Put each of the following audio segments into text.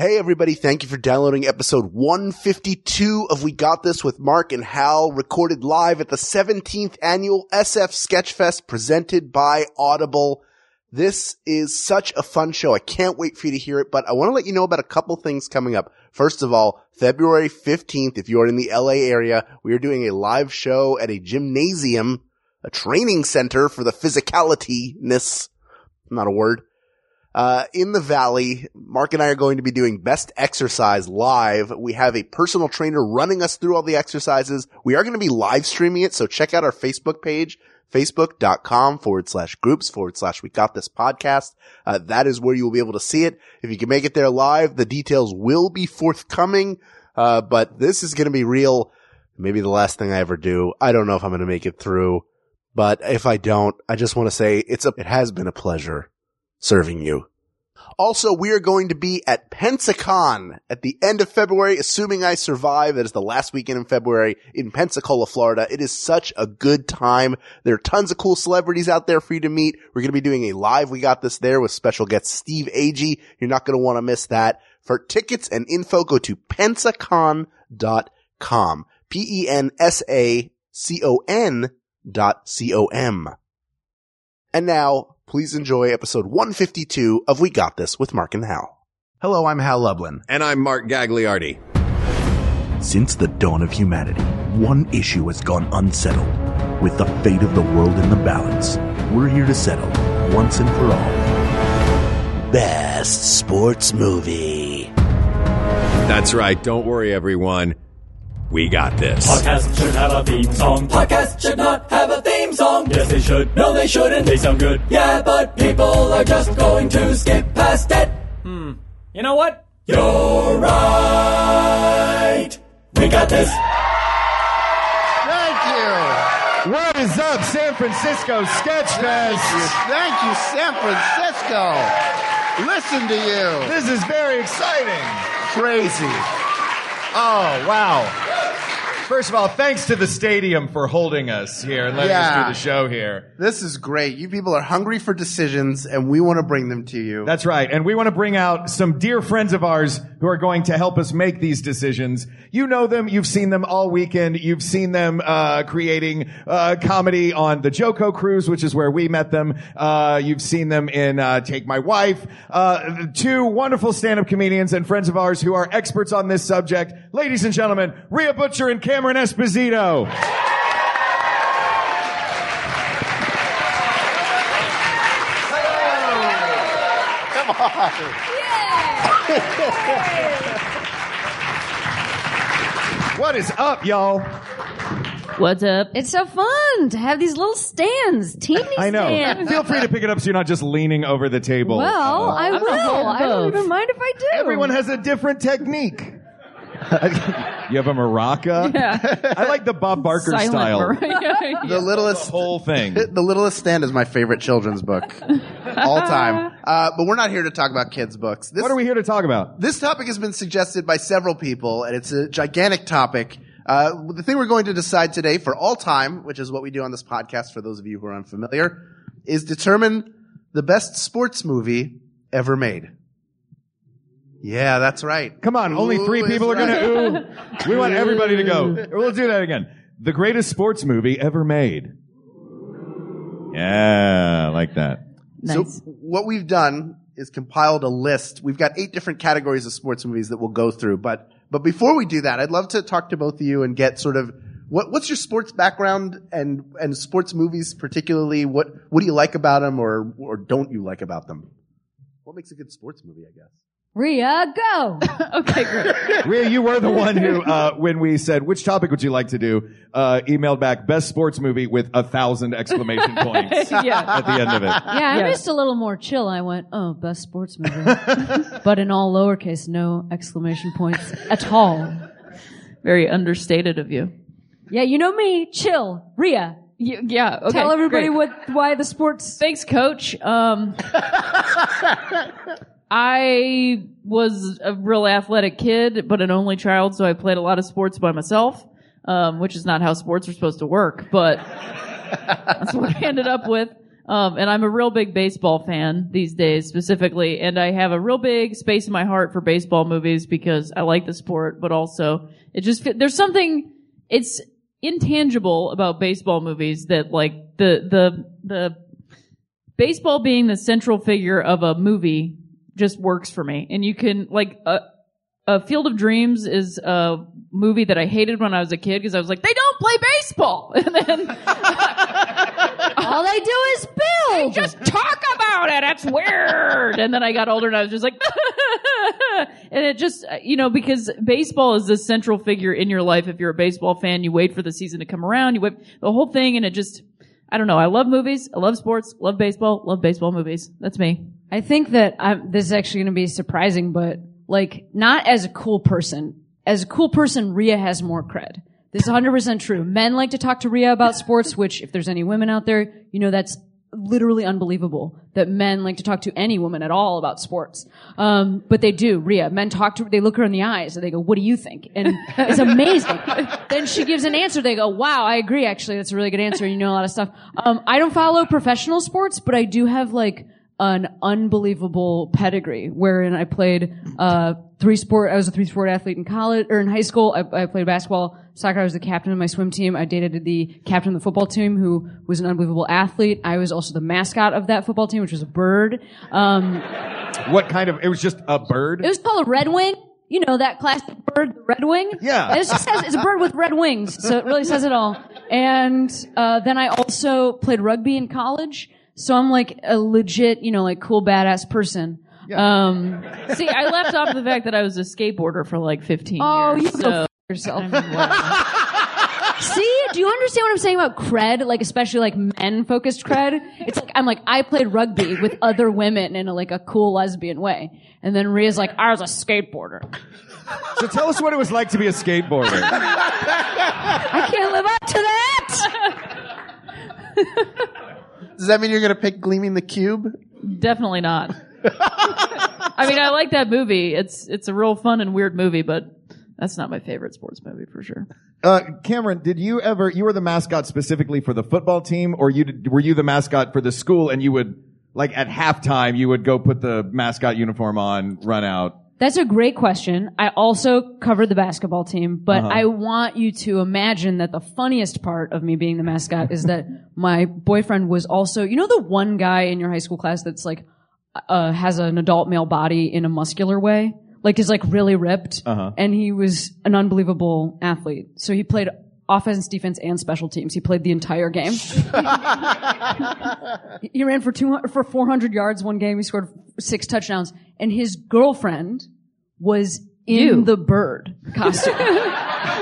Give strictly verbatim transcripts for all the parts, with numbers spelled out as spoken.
Hey everybody, thank you for downloading episode one fifty-two of We Got This with Mark and Hal, recorded live at the seventeenth annual S F Sketchfest presented by Audible. This is such a fun show. I can't wait for you to hear it, but I want to let you know about a couple things coming up. First of all, February fifteenth, if you are in the L A area, we are doing a live show at a gymnasium, a training center for the physicality-ness, not a word. Uh, in the Valley, Mark and I are going to be doing Best Exercise live. We have a personal trainer running us through all the exercises. We are going to be live streaming it, so check out our Facebook page, facebook.com forward slash groups forward slash We Got This Podcast. Uh, that is where you will be able to see it. If you can make it there live, the details will be forthcoming, uh, but this is going to be real. Maybe the last thing I ever do. I don't know if I'm going to make it through, but if I don't, I just want to say it's a, it has been a pleasure serving you. Also, we are going to be at Pensacon at the end of February, assuming I survive. That is the last weekend in February in Pensacola, Florida. It is such a good time. There are tons of cool celebrities out there for you to meet. We're going to be doing a live We Got This there with special guest Steve Agee. You're not going to want to miss that. For tickets and info, go to pensacon dot com. P E N S A C O N dot C O M. And now, please enjoy episode one fifty-two of We Got This with Mark and Hal. Hello, I'm Hal Lublin. And I'm Mark Gagliardi. Since the dawn of humanity, one issue has gone unsettled. With the fate of the world in the balance, we're here to settle, once and for all, Best Sports Movie. That's right. Don't worry, everyone. We got this. Podcasts should have a theme song. Podcasts should not have a theme song. Yes, they should. No, they shouldn't. They sound good. Yeah, but people are just going to skip past it. Hmm. You know what? You're right. We got this. Thank you. What is up, San Francisco Sketchfest? Thank you. Thank you, San Francisco. Listen to you. This is very exciting. Crazy. Oh, wow. First of all, thanks to the stadium for holding us here and letting yeah. us do the show here. This is great. You people are hungry for decisions, and we want to bring them to you. That's right. And we want to bring out some dear friends of ours who are going to help us make these decisions. You know them. You've seen them all weekend. You've seen them uh creating uh comedy on the Joco Cruise, which is where we met them. Uh You've seen them in uh Take My Wife. Uh Two wonderful stand-up comedians and friends of ours who are experts on this subject. Ladies and gentlemen, Rhea Butcher and Cameron Cameron Esposito. Come on. Yeah. What is up, y'all? What's up? It's so fun to have these little stands, teeny stands. I know. Stands. Feel free to pick it up so you're not just leaning over the table. Well, uh, I will. I don't even mind if I do. Everyone has a different technique. You have a maraca? Yeah. I like the Bob Barker Silent style. Maraca. The littlest the whole thing. The Littlest Stand is my favorite children's book. All time. Uh, but we're not here to talk about kids' books. This, what are we here to talk about? This topic has been suggested by several people, and it's a gigantic topic. Uh, the thing we're going to decide today for all time, which is what we do on this podcast for those of you who are unfamiliar, is determine the best sports movie ever made. Yeah, that's right. Come on, ooh, only three people are right. going to ooh. We want everybody to go. We'll do that again. The greatest sports movie ever made. Yeah, I like that. Nice. So what we've done is compiled a list. We've got eight different categories of sports movies that we'll go through. But but before we do that, I'd love to talk to both of you and get sort of what what's your sports background and and sports movies particularly. What what do you like about them or or don't you like about them? What makes a good sports movie, I guess? Rhea, go! Okay, great. Rhea, you were the one who, uh, when we said, which topic would you like to do, uh, emailed back, best sports movie with a thousand exclamation points yeah. at the end of it. Yeah, I yeah. missed a little more chill. I went, oh, best sports movie. But in all lowercase, no exclamation points at all. Very understated of you. Yeah, you know me, chill. Rhea. You, yeah, okay. Tell everybody great. what, why the sports. Thanks, coach. Um. I was a real athletic kid, but an only child, so I played a lot of sports by myself, um, which is not how sports are supposed to work, but that's what I ended up with. Um, and I'm a real big baseball fan these days, specifically, and I have a real big space in my heart for baseball movies because I like the sport, but also it just there's something it's intangible about baseball movies that like the the the baseball being the central figure of a movie just works for me, and you can like a, a Field of Dreams is a movie that I hated when I was a kid because I was like, they don't play baseball, and then. All they do is build. They just talk about it. That's weird. And then I got older and I was just like, and it just, you know, because baseball is the central figure in your life. If you're a baseball fan, you wait for the season to come around. You wait the whole thing. And it just, I don't know. I love movies. I love sports. Love baseball. Love baseball movies. That's me. I think that I'm, this is actually going to be surprising, but like not as a cool person, as a cool person, Rhea has more cred. This is one hundred percent true. Men like to talk to Rhea about sports, which if there's any women out there, you know that's literally unbelievable that men like to talk to any woman at all about sports. Um, but they do, Rhea. Men talk to, they look her in the eyes and they go, what do you think? And it's amazing. Then she gives an answer. They go, wow, I agree actually. That's a really good answer. You know a lot of stuff. Um, I don't follow professional sports, but I do have like an unbelievable pedigree wherein I played, uh, three sport, I was a three sport athlete in college, or in high school. I, I played basketball, soccer. I was the captain of my swim team. I dated the captain of the football team who was an unbelievable athlete. I was also the mascot of that football team, which was a bird. Um, what kind of, it was just a bird? It was called a red wing. You know, that classic bird, the red wing. Yeah. It just says, it's a bird with red wings. So it really says it all. And, uh, then I also played rugby in college. So I'm like a legit, you know, like cool, badass person. Yeah. Um, see, I left off the fact that I was a skateboarder for like fifteen oh, years. Oh, you so go f- yourself. I mean, see, do you understand what I'm saying about cred? Like, especially like men-focused cred. It's like, I'm like, I played rugby with other women in a, like a cool lesbian way. And then Rhea's like, I was a skateboarder. So tell us what it was like to be a skateboarder. I can't live up to that. Does that mean you're going to pick Gleaming the Cube? Definitely not. I mean, I like that movie. It's it's a real fun and weird movie, but that's not my favorite sports movie for sure. Uh, Cameron, did you ever, you were the mascot specifically for the football team, or you did, were you the mascot for the school and you would, like at halftime, you would go put the mascot uniform on, run out? That's a great question. I also covered the basketball team, but uh-huh. I want you to imagine that the funniest part of me being the mascot is that my boyfriend was also, you know, the one guy in your high school class that's like, uh, has an adult male body in a muscular way, like is like really ripped, uh-huh. and he was an unbelievable athlete. So he played offense, defense, and special teams. He played the entire game. He ran for two hundred, for four hundred yards one game. He scored six touchdowns. And his girlfriend was in you. The bird costume.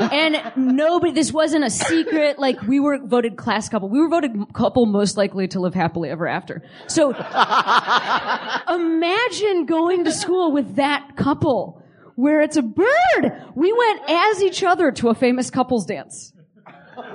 And nobody, this wasn't a secret. Like, we were voted class couple. We were voted couple most likely to live happily ever after. So, imagine going to school with that couple where it's a bird. We went as each other to a famous couples dance.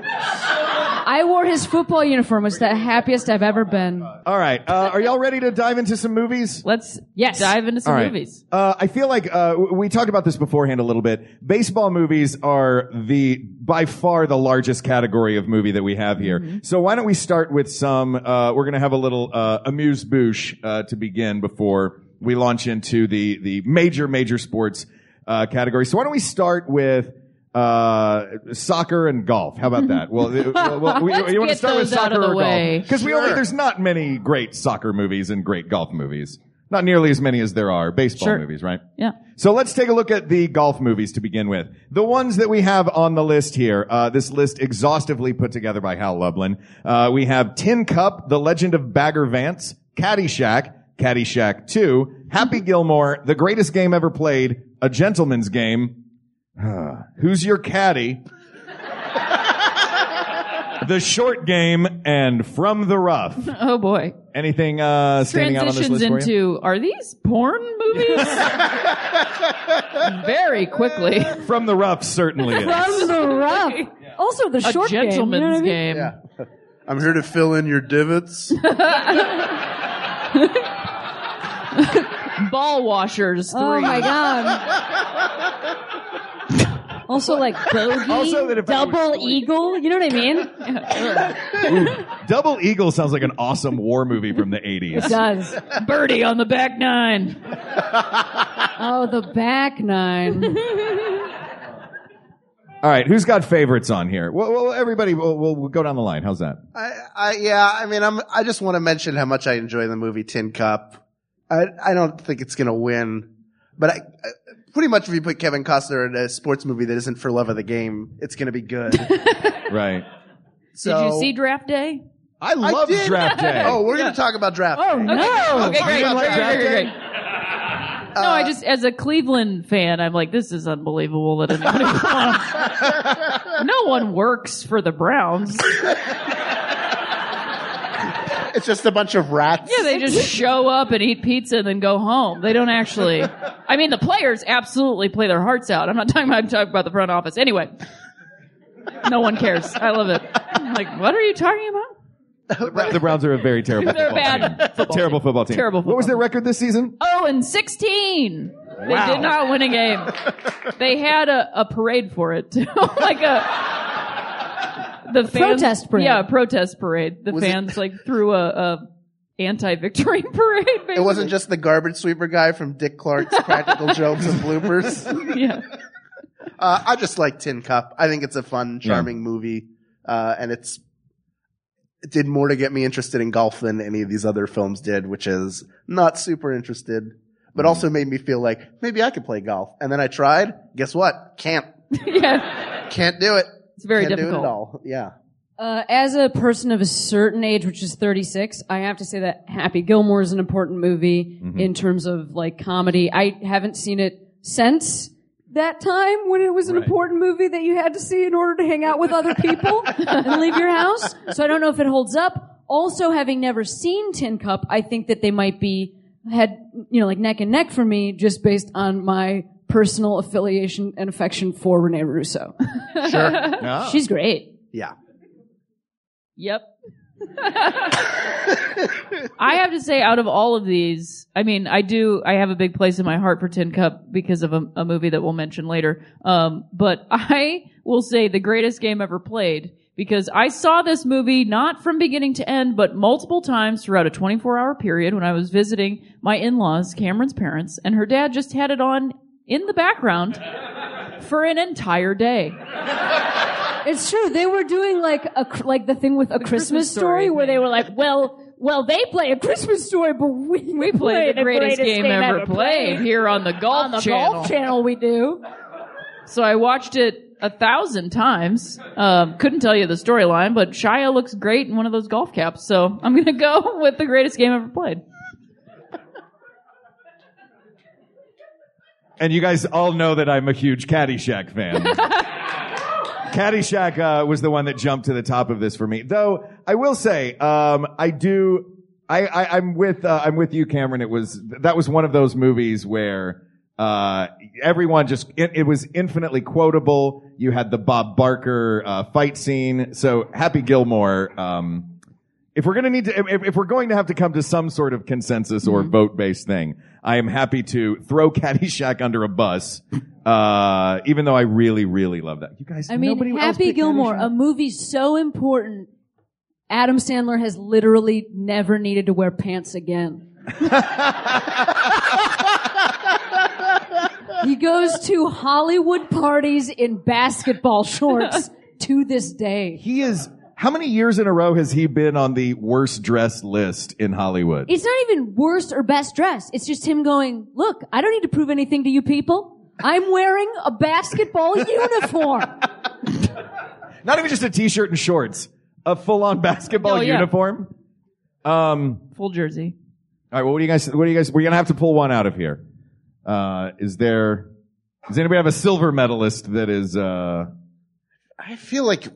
I wore his football uniform. It's the happiest I've ever been. All right. Uh, are y'all ready to dive into some movies? Let's yes. dive into some right. movies. Uh, I feel like uh, we talked about this beforehand a little bit. Baseball movies are the by far the largest category of movie that we have here. Mm-hmm. So why don't we start with some? Uh, we're going to have a little uh, amuse-bouche uh, to begin before we launch into the, the major, major sports uh, category. So why don't we start with Uh, soccer and golf. How about that? Well, well we, you want to start with soccer or way. golf? Because sure. we only, there's not many great soccer movies and great golf movies. Not nearly as many as there are baseball sure. movies, right? Yeah. So let's take a look at the golf movies to begin with. The ones that we have on the list here, uh, this list exhaustively put together by Hal Lublin. Uh, we have Tin Cup, The Legend of Bagger Vance, Caddyshack, Caddyshack two, Happy Gilmore, The Greatest Game Ever Played, A Gentleman's Game, Who's Your Caddy? The Short Game and From the Rough. Oh boy! Anything uh, standing out on this list for you? Transitions into are these porn movies? Very quickly. From the Rough certainly is. From the Rough. Yeah. Also the Short Game. A Gentleman's Game. You know what I mean? Yeah. I'm here to fill in your divots. Ball Washers three. Oh my god. Also, like bogey, also that double eagle. You know what I mean? Ooh, double eagle sounds like an awesome war movie from the eighties. It does. Birdie on the back nine. Oh, the back nine. All right, who's got favorites on here? Well, well everybody, we'll, we'll, we'll go down the line. How's that? I, I, yeah, I mean, I'm, I just want to mention how much I enjoy the movie Tin Cup. I, I don't think it's going to win, but I, I, pretty much if you put Kevin Costner in a sports movie that isn't for love of the game, it's going to be good. Right. So, did you see Draft Day? I love Draft Day. Oh, we're yeah. going to talk about Draft oh, Day. Oh, no. Okay, okay great, great, great, great, great. great. No, uh, I just, as a Cleveland fan, I'm like, this is unbelievable that anybody wants. No one works for the Browns. It's just a bunch of rats. Yeah, they just show up and eat pizza and then go home. They don't actually, I mean, the players absolutely play their hearts out. I'm not talking about, I'm talking about the front office. Anyway, no one cares. I love it. I'm like, what are you talking about? The Browns are a very terrible They're football bad team. Football terrible team. football team. Terrible football What was their record this season? Oh, and sixteen. Wow. They did not win a game. They had a, a parade for it, too. Like a the fans, protest parade. Yeah, a protest parade. The was fans it? like threw a, a anti-victory parade. Basically. It wasn't just the garbage sweeper guy from Dick Clark's Practical Jokes and Bloopers. Yeah. Uh, I just like Tin Cup. I think it's a fun, charming yeah. movie, uh, and it's. It did more to get me interested in golf than any of these other films did, which is not super interested, but also made me feel like maybe I could play golf. And then I tried. Guess what? Can't. Yeah. Can't do it. It's very Can't difficult. do it at all. Yeah. Uh, as a person of a certain age, which is thirty-six, I have to say that Happy Gilmore is an important movie mm-hmm. in terms of like comedy. I haven't seen it since that time when it was an right. important movie that you had to see in order to hang out with other people and leave your house. So I don't know if it holds up. Also, having never seen Tin Cup, I think that they might be head, you know, like neck and neck for me just based on my personal affiliation and affection for Renee Russo. Sure. No. She's great. Yeah. Yep. I have to say, out of all of these, I mean, I do, I have a big place in my heart for Tin Cup because of a, a movie that we'll mention later. Um, but I will say the greatest game ever played because I saw this movie not from beginning to end, but multiple times throughout a twenty-four hour period when I was visiting my in-laws, Cameron's parents, and her dad just had it on in the background for an entire day. It's true. They were doing like a like the thing with a the Christmas, Christmas story, story where they were like, well, well, they play a Christmas story, but we we play the greatest, greatest game, game ever, ever played here on the Golf on the Channel. Golf Channel, we do. So I watched it a thousand times. Um, couldn't tell you the storyline, but Shia looks great in one of those golf caps. So I'm gonna go with the greatest game ever played. And you guys all know that I'm a huge Caddyshack fan. Caddyshack uh, was the one that jumped to the top of this for me. Though I will say, um, I do. I, I I'm with uh, I'm with you, Cameron. It was that was one of those movies where uh everyone just it, it was infinitely quotable. You had the Bob Barker uh, fight scene. So Happy Gilmore. Um, if we're gonna need to, if, if we're going to have to come to some sort of consensus or mm-hmm. vote based thing, I am happy to throw Caddyshack under a bus. Uh, even though I really, really love that. You guys, I mean, nobody Happy Gilmore, a movie so important, Adam Sandler has literally never needed to wear pants again. He goes to Hollywood parties in basketball shorts to this day. He is... How many years in a row has he been on the worst dressed list in Hollywood? It's not even worst or best dressed. It's just him going, look, I don't need to prove anything to you people. I'm wearing a basketball uniform. Not even just a t-shirt and shorts. A full-on basketball oh, yeah. uniform. Um, Full jersey. All right, well, what do you guys, what do you guys, we're going to have to pull one out of here. Uh, is there, does anybody have a silver medalist that is, uh, I feel like,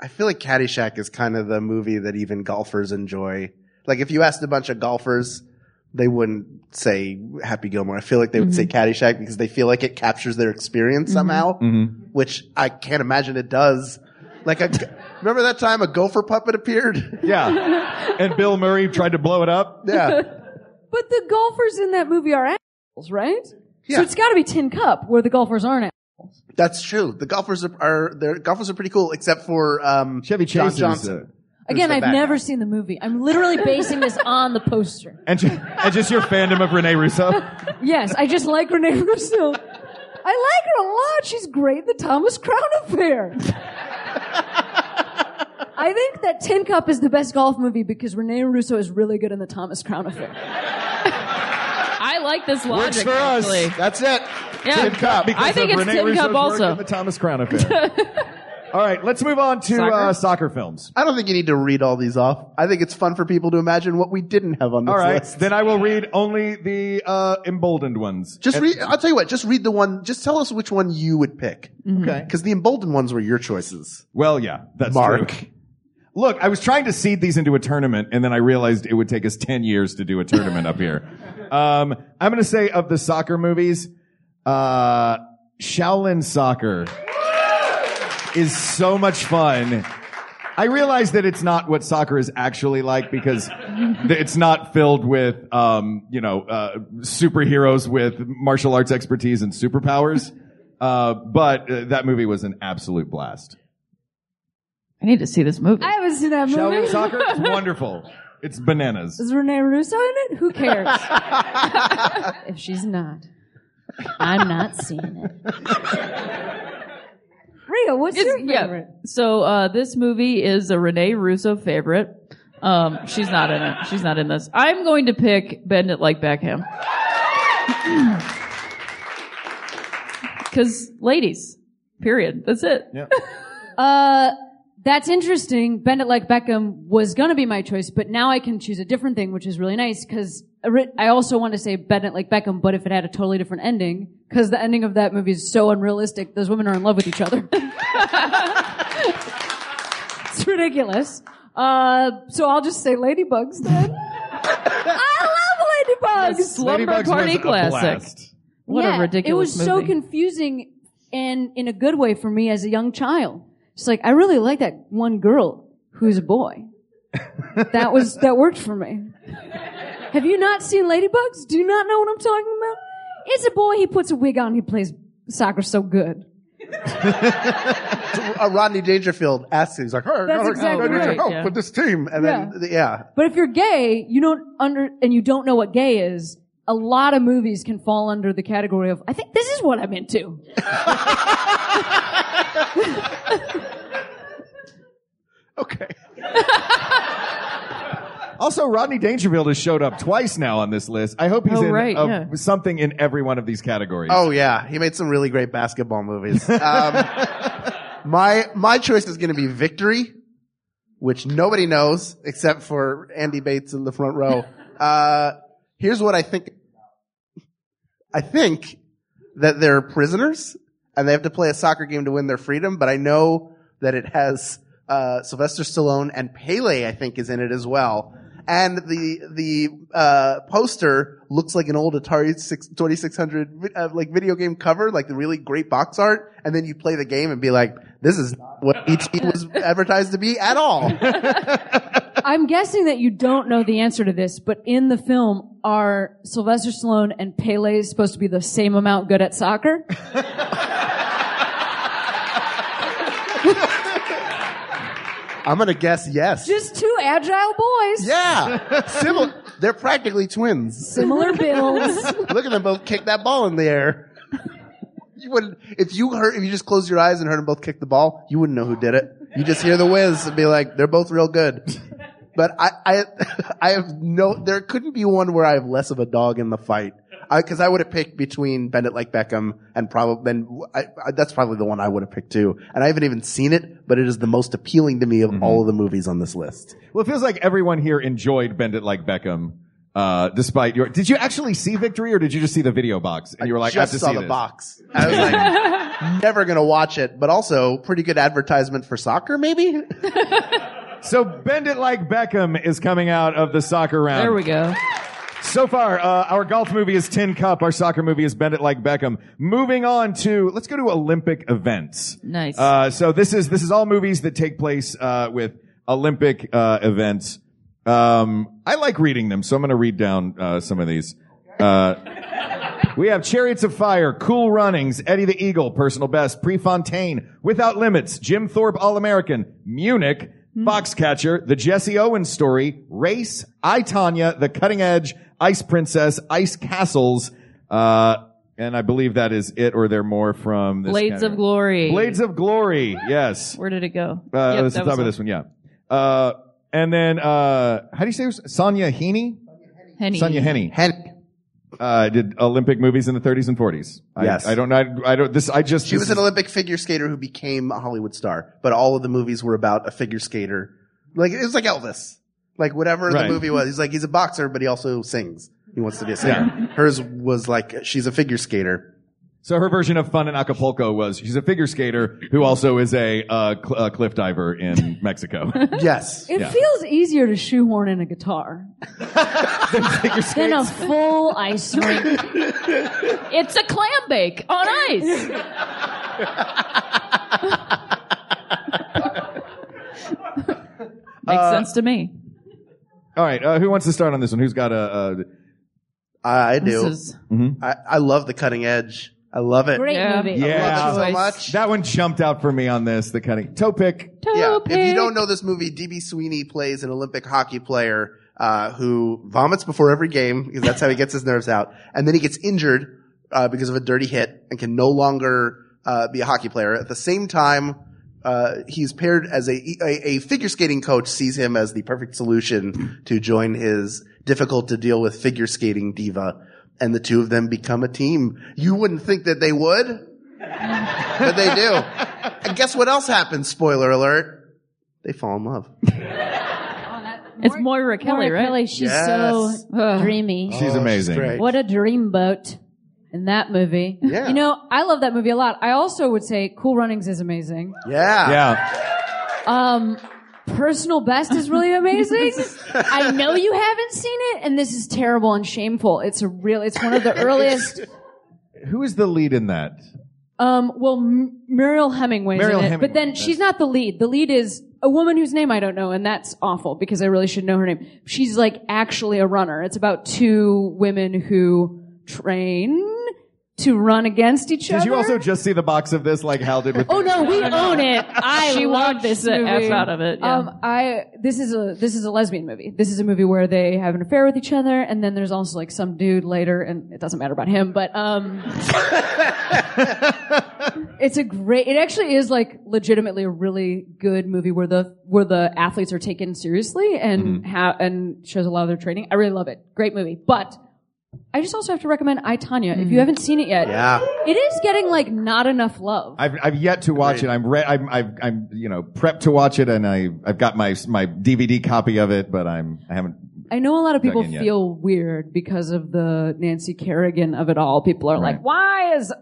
I feel like Caddyshack is kind of the movie that even golfers enjoy. Like, if you asked a bunch of golfers, they wouldn't say Happy Gilmore. I feel like they would mm-hmm. say Caddyshack because they feel like it captures their experience mm-hmm. somehow, mm-hmm. which I can't imagine it does. Like, I, remember that time a gopher puppet appeared? Yeah. And Bill Murray tried to blow it up? Yeah. But the golfers in that movie are assholes, right? Yeah. So it's got to be Tin Cup where the golfers aren't assholes. That's true. The golfers are, are their golfers are pretty cool, except for um, Chevy Chase Johnson. Again, I've never guy. seen the movie. I'm literally basing this on the poster. And just, and just your fandom of Renee Russo? Yes, I just like Renee Russo. I like her a lot. She's great in the Thomas Crown Affair. I think that Tin Cup is the best golf movie because Renee Russo is really good in the Thomas Crown Affair. I like this logic. Works for actually. us. That's it. Yeah. Tin Cup. Because I think it's Renee Tin Russo's Cup also. The Thomas Crown Affair. All right, let's move on to soccer? Uh, soccer films. I don't think you need to read all these off. I think it's fun for people to imagine what we didn't have on this list. All right, list. Then I will read only the uh, emboldened ones. Just and read. I'll tell you what. Just read the one. Just tell us which one you would pick. Mm-hmm. Okay. Because the emboldened ones were your choices. Well, yeah, that's Mark. True. Look, I was trying to seed these into a tournament, and then I realized it would take us ten years to do a tournament up here. Um, I'm going to say of the soccer movies, uh, Shaolin Soccer. Is so much fun. I realize that it's not what soccer is actually like because it's not filled with, um, you know, uh, superheroes with martial arts expertise and superpowers. Uh, but uh, that movie was an absolute blast. I need to see this movie. I haven't seen that movie. Shaolin Soccer? It's wonderful. It's bananas. Is Renee Russo in it? Who cares? If she's not, I'm not seeing it. Rhea, what's it's, your favorite? Yeah. So uh this movie is a Renee Russo favorite. Um she's not in it. She's not in this. I'm going to pick Bend It Like Beckham. Because ladies, period. That's it. Yeah. uh that's interesting. Bend It Like Beckham was going to be my choice, but now I can choose a different thing, which is really nice because I also want to say Bend It Like Beckham, but if it had a totally different ending, because the ending of that movie is so unrealistic. Those women are in love with each other. It's ridiculous. Uh, so I'll just say Ladybugs then. I love Ladybugs. The Slumber Ladybugs Party classic. What yeah, a ridiculous movie. It was movie. so confusing and in a good way for me as a young child. It's like, I really like that one girl who's a boy. That was, that worked for me. Have you not seen Ladybugs? Do you not know what I'm talking about? It's a boy, he puts a wig on, he plays soccer so good. A Rodney Dangerfield asks him, he's like, hey, that's exactly right. help yeah. with this team. And yeah. then, yeah. But if you're gay, you don't under, and you don't know what gay is, a lot of movies can fall under the category of, I think this is what I'm into. Okay. Also, Rodney Dangerfield has showed up twice now on this list. I hope he's oh, in right, a, yeah. something in every one of these categories. Oh, yeah. He made some really great basketball movies. Um, my my choice is going to be Victory, which nobody knows except for Andy Bates in the front row. Uh, here's what I think. I think that they're prisoners, and they have to play a soccer game to win their freedom, but I know that it has uh Sylvester Stallone and Pele, I think, is in it as well. And the the uh poster looks like an old Atari twenty-six hundred uh, like video game cover, like the really great box art, and then you play the game and be like, this is not what E T was advertised to be at all. I'm guessing that you don't know the answer to this, but in the film, are Sylvester Stallone and Pele supposed to be the same amount good at soccer? I'm going to guess yes. Just two agile boys. Yeah. Similar. They're practically twins. Similar builds. Look at them both kick that ball in the air. You wouldn't, if you heard, if you just closed your eyes and heard them both kick the ball, you wouldn't know who did it. You just hear the whiz and be like, they're both real good. But I, I, I have no, there couldn't be one where I have less of a dog in the fight. I, cause I would have picked between Bend It Like Beckham and probably, and I, I, that's probably the one I would have picked too. And I haven't even seen it, but it is the most appealing to me of mm-hmm. all of the movies on this list. Well, it feels like everyone here enjoyed Bend It Like Beckham, uh, despite your, did you actually see Victory or did you just see the video box? And you were like, I just I have to saw see the this. box. I was like, never gonna watch it, but also pretty good advertisement for soccer maybe? So Bend It Like Beckham is coming out of the soccer round. There we go. So far, uh, our golf movie is Tin Cup. Our soccer movie is Bend It Like Beckham. Moving on to, let's go to Olympic events. Nice. Uh, so this is, this is all movies that take place, uh, with Olympic, uh, events. Um, I like reading them, so I'm gonna read down, uh, some of these. Uh, We have Chariots of Fire, Cool Runnings, Eddie the Eagle, Personal Best, Prefontaine, Without Limits, Jim Thorpe All-American, Munich, mm. Foxcatcher, The Jesse Owens Story, Race, I, Tonya, The Cutting Edge, Ice Princess, Ice Castles, uh, and I believe that is it, or there more from this Blades category. of Glory. Blades of Glory, yes. Where did it go? Uh, yep, let's talk about this one, yeah. Uh, and then, uh, how do you say it? Sonja Henie? Henie. Sonja Henie. Henie. Uh, did Olympic movies in the thirties and forties. Yes. I, I don't know. I, I don't, this, I just. She was an Olympic figure skater who became a Hollywood star, but all of the movies were about a figure skater. Like, it was like Elvis. Like, whatever right. the movie was. He's like, he's a boxer, but he also sings. He wants to be a singer. Yeah. Hers was like, she's a figure skater. So her version of fun in Acapulco was she's a figure skater who also is a uh, cl- uh, cliff diver in Mexico. Yes. It yeah. feels easier to shoehorn in a guitar than a full ice rink. It's a clam bake on ice. Makes uh, sense to me. All right. Uh, who wants to start on this one? Who's got a... a... I do. Is... Mm-hmm. I, I love The Cutting Edge. I love it. Great yeah. movie. Yeah. I love it so much. That one jumped out for me on this, The Cutting. Toe pick. Toe yeah. pick. If you don't know this movie, D B. Sweeney plays an Olympic hockey player, uh, who vomits before every game, because that's how he gets his nerves out. And then he gets injured, uh, because of a dirty hit and can no longer, uh, be a hockey player. At the same time, uh, he's paired as a, a, a figure skating coach sees him as the perfect solution to join his difficult to deal with figure skating diva. And the two of them become a team. You wouldn't think that they would, but they do. And guess what else happens? Spoiler alert. They fall in love. Oh, that, it's Moira, Moira Kelly, right? Kelly, she's yes. so Ugh. dreamy. She's amazing. She's what a dreamboat in that movie. Yeah. You know, I love that movie a lot. I also would say Cool Runnings is amazing. Yeah. Yeah. Um, Personal Best is really amazing. I know you haven't seen it, and this is terrible and shameful. It's a real, it's one of the earliest. Who is the lead in that? Um, well, M- Muriel Hemingway's Muriel in it, Hemingway, but then she's not the lead. The lead is a woman whose name I don't know, and that's awful because I really should know her name. She's like actually a runner. It's about two women who train to run against each did other. Did you also just see the box of this like Hal did with Oh no, we own it. I she love this movie. F out of it. Yeah. Um I this is a this is a lesbian movie. This is a movie where they have an affair with each other, and then there's also like some dude later, and it doesn't matter about him, but um it's a great it actually is like legitimately a really good movie where the where the athletes are taken seriously and mm-hmm. ha- and shows a lot of their training. I really love it. Great movie. But I just also have to recommend I, Tonya. If you haven't seen it yet, yeah. it is getting like not enough love. I've I've yet to watch Great. it. I'm re- I'm I've, I'm you know prepped to watch it, and I I've got my my D V D copy of it, but I'm I haven't. I know a lot of people feel yet. weird because of the Nancy Kerrigan of it all. People are right. like, why is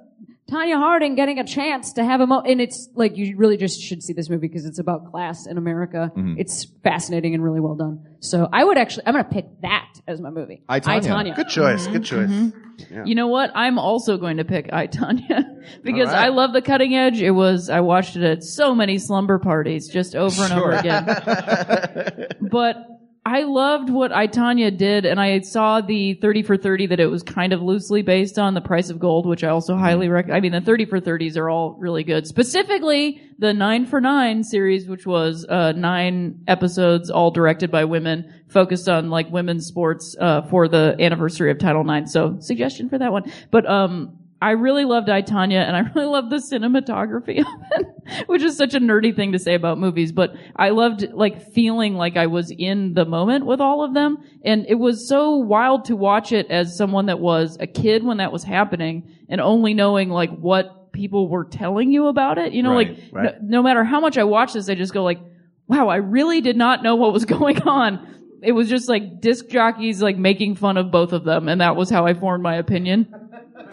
Tonya Harding getting a chance to have a mo-? And it's like you really just should see this movie because it's about class in America. Mm-hmm. It's fascinating and really well done. So I would actually, I'm going to pick that as my movie. I, Tonya. I, Tonya. Good choice. Mm-hmm. Good choice. Mm-hmm. Yeah. You know what? I'm also going to pick I, Tonya because right. I love The Cutting Edge. It was, I watched it at so many slumber parties just over and sure. over again. But I loved what I, Tonya did, and I saw the thirty for thirty that it was kind of loosely based on, The Price of Gold, which I also highly recommend. I mean, the thirty for thirties are all really good. Specifically, the nine for nine series, which was uh nine episodes, all directed by women, focused on like women's sports uh for the anniversary of Title nine. So, suggestion for that one. But um I really loved I, Tonya, and I really loved the cinematography of it, which is such a nerdy thing to say about movies, but I loved like feeling like I was in the moment with all of them, and it was so wild to watch it as someone that was a kid when that was happening and only knowing like what people were telling you about it. You know, right, like right. No, no matter how much I watch this, I just go like, wow, I really did not know what was going on. It was just like disc jockeys like making fun of both of them, and that was how I formed my opinion.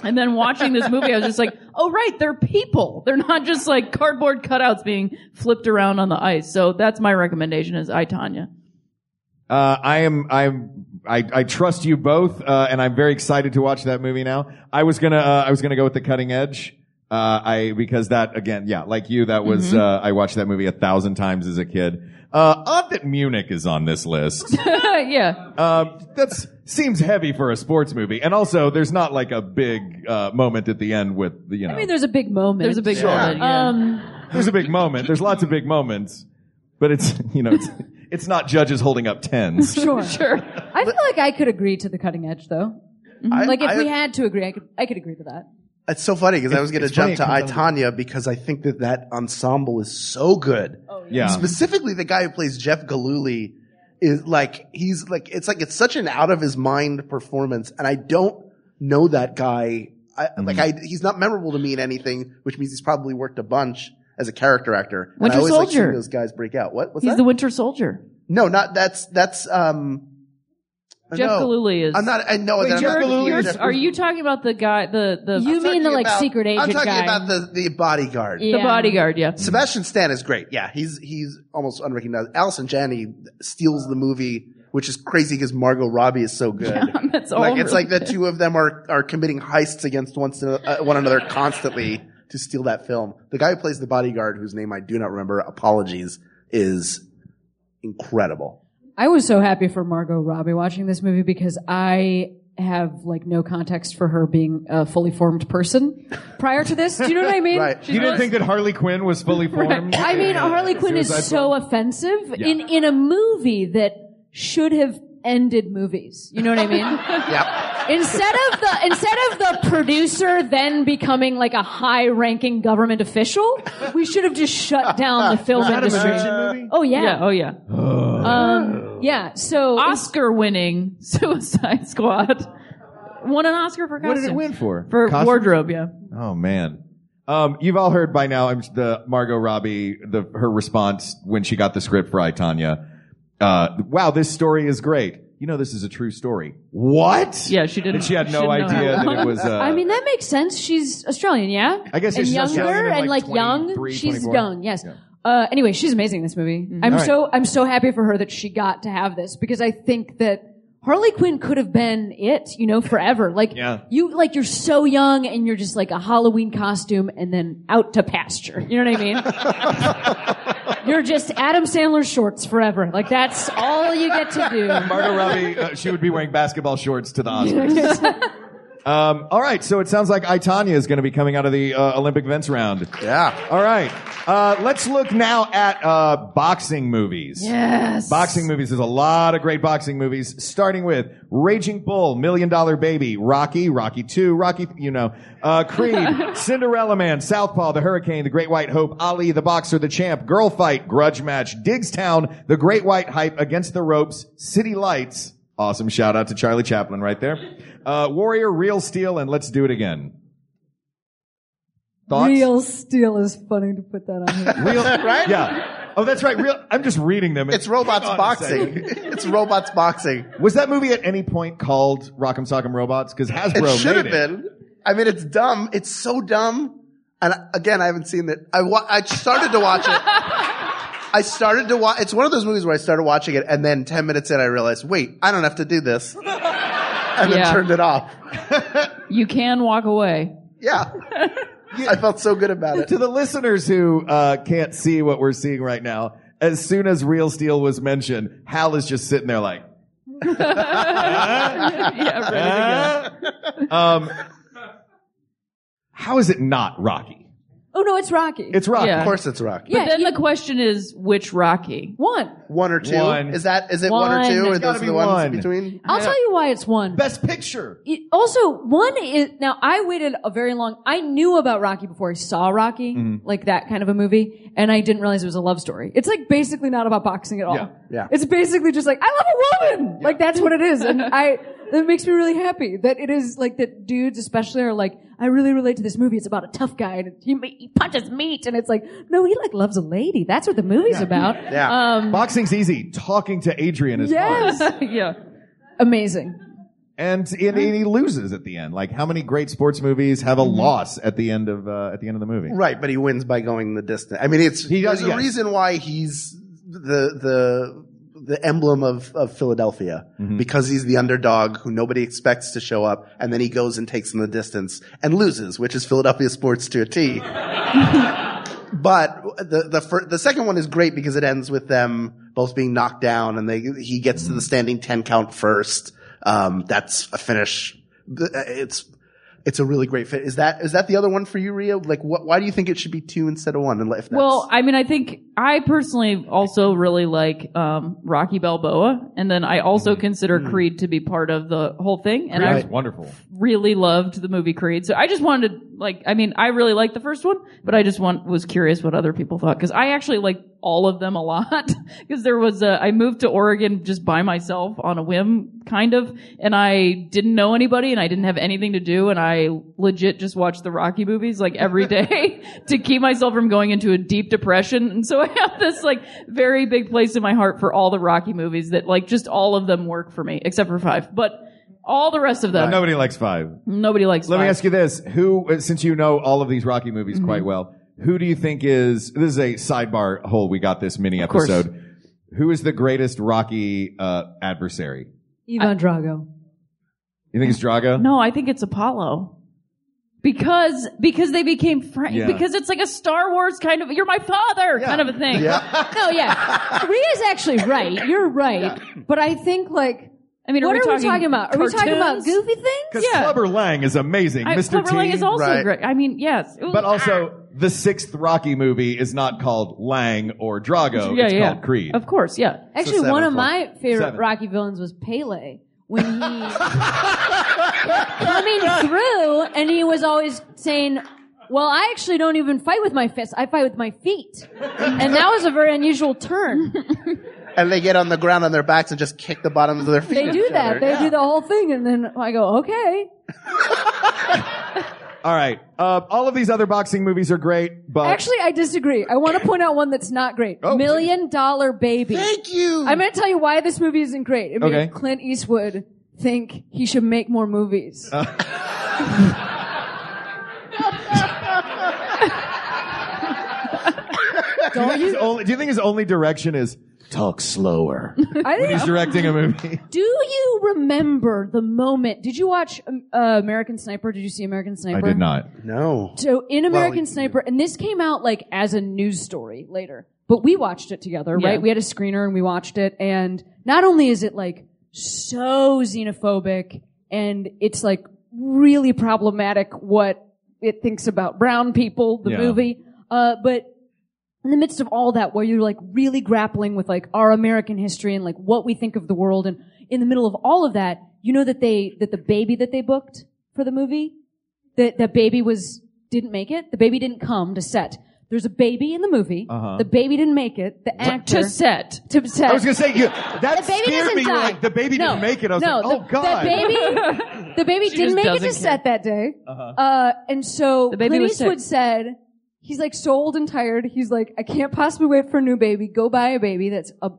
And then watching this movie, I was just like, oh, right, they're people. They're not just like cardboard cutouts being flipped around on the ice. So that's my recommendation is I, Tonya. Uh, I am, I'm, I, I trust you both, uh, and I'm very excited to watch that movie now. I was gonna, uh, I was gonna go with The Cutting Edge. Uh, I, because that, again, yeah, like you, that was, mm-hmm. uh, I watched that movie a thousand times as a kid. Uh, odd that Munich is on this list. Yeah. Uh, that's, seems heavy for a sports movie. And also, there's not like a big, uh, moment at the end with, you know. I mean, there's a big moment. There's a big sure. moment, yeah. Um, there's a big moment. There's lots of big moments. But it's, you know, it's, it's not judges holding up tens. Sure. Sure. I feel like I could agree to The Cutting Edge, though. Mm-hmm. I, like, if I, we had to agree, I could, I could agree to that. It's so funny because I was going to jump to I, Tonya because I think that that ensemble is so good. Oh, yeah. Yeah. Specifically, the guy who plays Jeff Galooly is like, he's like, it's like, it's such an out of his mind performance. And I don't know that guy. I, mm-hmm. Like, I, he's not memorable to me in anything, which means he's probably worked a bunch as a character actor. Winter and I always Soldier. Like seeing those guys break out. What? What's he's that? He's the Winter Soldier. No, not, that's, that's, um, Jeff no. Galooly is. I'm not. I know Wait, that. Jeff Galooly. Are you talking about the guy? The the. You I'm mean the like about, secret agent guy? I'm talking guy. about the the bodyguard. Yeah. The bodyguard. Yeah. Sebastian Stan is great. Yeah, he's he's almost unrecognizable. Allison Janney steals the movie, which is crazy because Margot Robbie is so good. Yeah, that's all. Like really it's like good. The two of them are are committing heists against one, uh, one another constantly to steal that film. The guy who plays the bodyguard, whose name I do not remember, apologies, is incredible. I was so happy for Margot Robbie watching this movie because I have like no context for her being a fully formed person prior to this. Do you know what I mean? Right. She's you didn't always... think that Harley Quinn was fully formed? Right. I mean, Harley Quinn is so form. offensive yeah. in in a movie that should have ended movies. You know what I mean? Yep. Instead of the instead of the producer then becoming like a high-ranking government official, we should have just shut down the film Not industry. Uh, movie? Oh yeah. yeah. Oh yeah. Oh. Um yeah. So Oscar-winning Suicide Squad won an Oscar for costume. What did it win for? For costume? Wardrobe. Yeah. Oh man. Um, you've all heard by now the Margot Robbie the her response when she got the script for I, Tonya. Uh, wow, this story is great. You know, this is a true story. What? Yeah, she didn't. And she had no she idea that it was. Uh, I mean, that makes sense. She's Australian, yeah. I guess and she's younger Australian and like, like young. She's young, yes. Yeah. Uh, anyway, she's amazing in this movie. Mm-hmm. I'm right. so I'm so happy for her that she got to have this because I think that Harley Quinn could have been it, you know, forever. Like yeah. you, like you're so young and you're just like a Halloween costume and then out to pasture. You know what I mean? You're just Adam Sandler shorts forever. Like that's all you get to do. Margot Robbie, uh, she would be wearing basketball shorts to the Oscars. um, all right, so it sounds like I, Tonya is going to be coming out of the uh, Olympic events round. Yeah. All right. Uh, let's look now at uh boxing movies. Yes. Boxing movies. There's a lot of great boxing movies, starting with Raging Bull, Million Dollar Baby, Rocky, Rocky two, Rocky, you know, uh Creed, Cinderella Man, Southpaw, The Hurricane, The Great White Hope, Ali, The Boxer, The Champ, Girl Fight, Grudge Match, Digstown, The Great White Hype, Against the Ropes, City Lights. Awesome shout out to Charlie Chaplin right there. Uh Warrior, Real Steel, and Let's Do It Again. Thoughts? Real Steel is funny to put that on here. Real, right? Yeah. Oh, that's right. Real. I'm just reading them. It's, it's robots boxing. It's robots boxing. Was that movie at any point called Rock'em Sock'em Robots? Because Hasbro made it. It should have been. I mean, it's dumb. It's so dumb. And again, I haven't seen it. I wa- I started to watch it. I started to watch. It's one of those movies where I started watching it, and then ten minutes in, I realized, wait, I don't have to do this, and then yeah. turned it off. You can walk away. Yeah. I felt so good about it. To the listeners who uh can't see what we're seeing right now, as soon as Real Steel was mentioned, Hal is just sitting there like, uh, yeah, uh, um, how is it not Rocky? Oh no, it's Rocky. It's Rocky. Yeah. Of course, it's Rocky. But yeah, then you, the question is, which Rocky? One. One or two? One. Is that? Is it one, one or two? Or those are the ones one. in between? I'll yeah. tell you why it's one. Best Picture. It, also, one is now. I waited a very long. I knew about Rocky before I saw Rocky, mm-hmm. like that kind of a movie, and I didn't realize it was a love story. It's like basically not about boxing at all. Yeah. yeah. It's basically just like I love a woman. Yeah. Like that's what it is, and I. That makes me really happy that it is like that dudes especially are like, I really relate to this movie. It's about a tough guy and he, he punches meat. And it's like, no, he like loves a lady. That's what the movie's yeah. about. Yeah. Um, boxing's easy. Talking to Adrian is yes. hard. Yeah. Amazing. And, and he loses at the end. Like how many great sports movies have a mm-hmm. loss at the end of, uh, at the end of the movie? Right. But he wins by going the distance. I mean, it's, he does, there's yes. a reason why he's the, the, the emblem of, of Philadelphia mm-hmm. because he's the underdog who nobody expects to show up, and then he goes and takes in the distance and loses, which is Philadelphia sports to a T. But the the fir- the second one is great because it ends with them both being knocked down, and they he gets mm-hmm. to the standing ten count first. Um, that's a finish. It's it's a really great fit. Is that is that the other one for you, Rhea? Like, what, why do you think it should be two instead of one? And if that's... Well, I mean, I think I personally also really like um, Rocky Balboa, and then I also mm-hmm. consider mm-hmm. Creed to be part of the whole thing. And I wonderful. really loved the movie Creed. So I just wanted to, like, I mean, I really liked the first one, but I just want was curious what other people thought, because I actually liked all of them a lot, because there was a, I moved to Oregon just by myself on a whim, kind of, and I didn't know anybody and I didn't have anything to do, and I legit just watched the Rocky movies like every day to keep myself from going into a deep depression. And so I have this like very big place in my heart for all the Rocky movies, that like just all of them work for me except for five, but all the rest of them. No, nobody likes five. Nobody likes Let five. Let me ask you this. Who, since you know all of these Rocky movies mm-hmm. quite well, who do you think is, this is a sidebar hole, we got this mini episode. Of course. Who is the greatest Rocky uh adversary? Ivan Drago. You think it's Drago? No, I think it's Apollo. Because because they became friends. Yeah. Because it's like a Star Wars kind of, you're my father yeah. kind of a thing. Yeah. No, yeah. Rhea's actually right. You're right. Yeah. But I think like, I mean, are what we are we talking about? Are cartoons? we talking about goofy things? Because yeah. Clubber Lang is amazing. I, Mister Clubber T. Lang is also right. great. I mean, yes. It was, but also, ah. the sixth Rocky movie is not called Lang or Drago. Yeah, it's yeah. called Creed. Of course, yeah. Actually, so one of my favorite seven. Rocky villains was Pele. When he coming through, and he was always saying, well, I actually don't even fight with my fists. I fight with my feet. And that was a very unusual turn. And they get on the ground on their backs and just kick the bottoms of their feet. They do that. Other. They yeah. do the whole thing. And then I go, okay. All right. Uh, all of these other boxing movies are great, but... Actually, I disagree. I want to point out one that's not great. Oh. Million Dollar Baby. Thank you! I'm going to tell you why this movie isn't great. It made okay. Clint Eastwood think he should make more movies. Uh. Don't you? Only, do you think his only direction is... Talk slower. I when he's directing a movie. Do you remember the moment? Did you watch uh, American Sniper? Did you see American Sniper? I did not. No. So in American well, Sniper, and this came out like as a news story later, but we watched it together, yeah. right? We had a screener and we watched it. And not only is it like so xenophobic, and it's like really problematic what it thinks about brown people, the yeah. movie, uh, but in the midst of all that, where you're like really grappling with like our American history and like what we think of the world, and in the middle of all of that, you know that they that the baby that they booked for the movie, that that baby was didn't make it. The baby didn't come to set. There's a baby in the movie. Uh-huh. The baby didn't make it. The actor to set. To set. I was gonna say you, that scared me. You're like the baby no, didn't make it. I was no, like, oh the, god. The baby, the baby didn't make it to care. set that day. Uh-huh. Uh, and so the baby Clint Eastwood said. He's like so old and tired. He's like, I can't possibly wait for a new baby. Go buy a baby that's a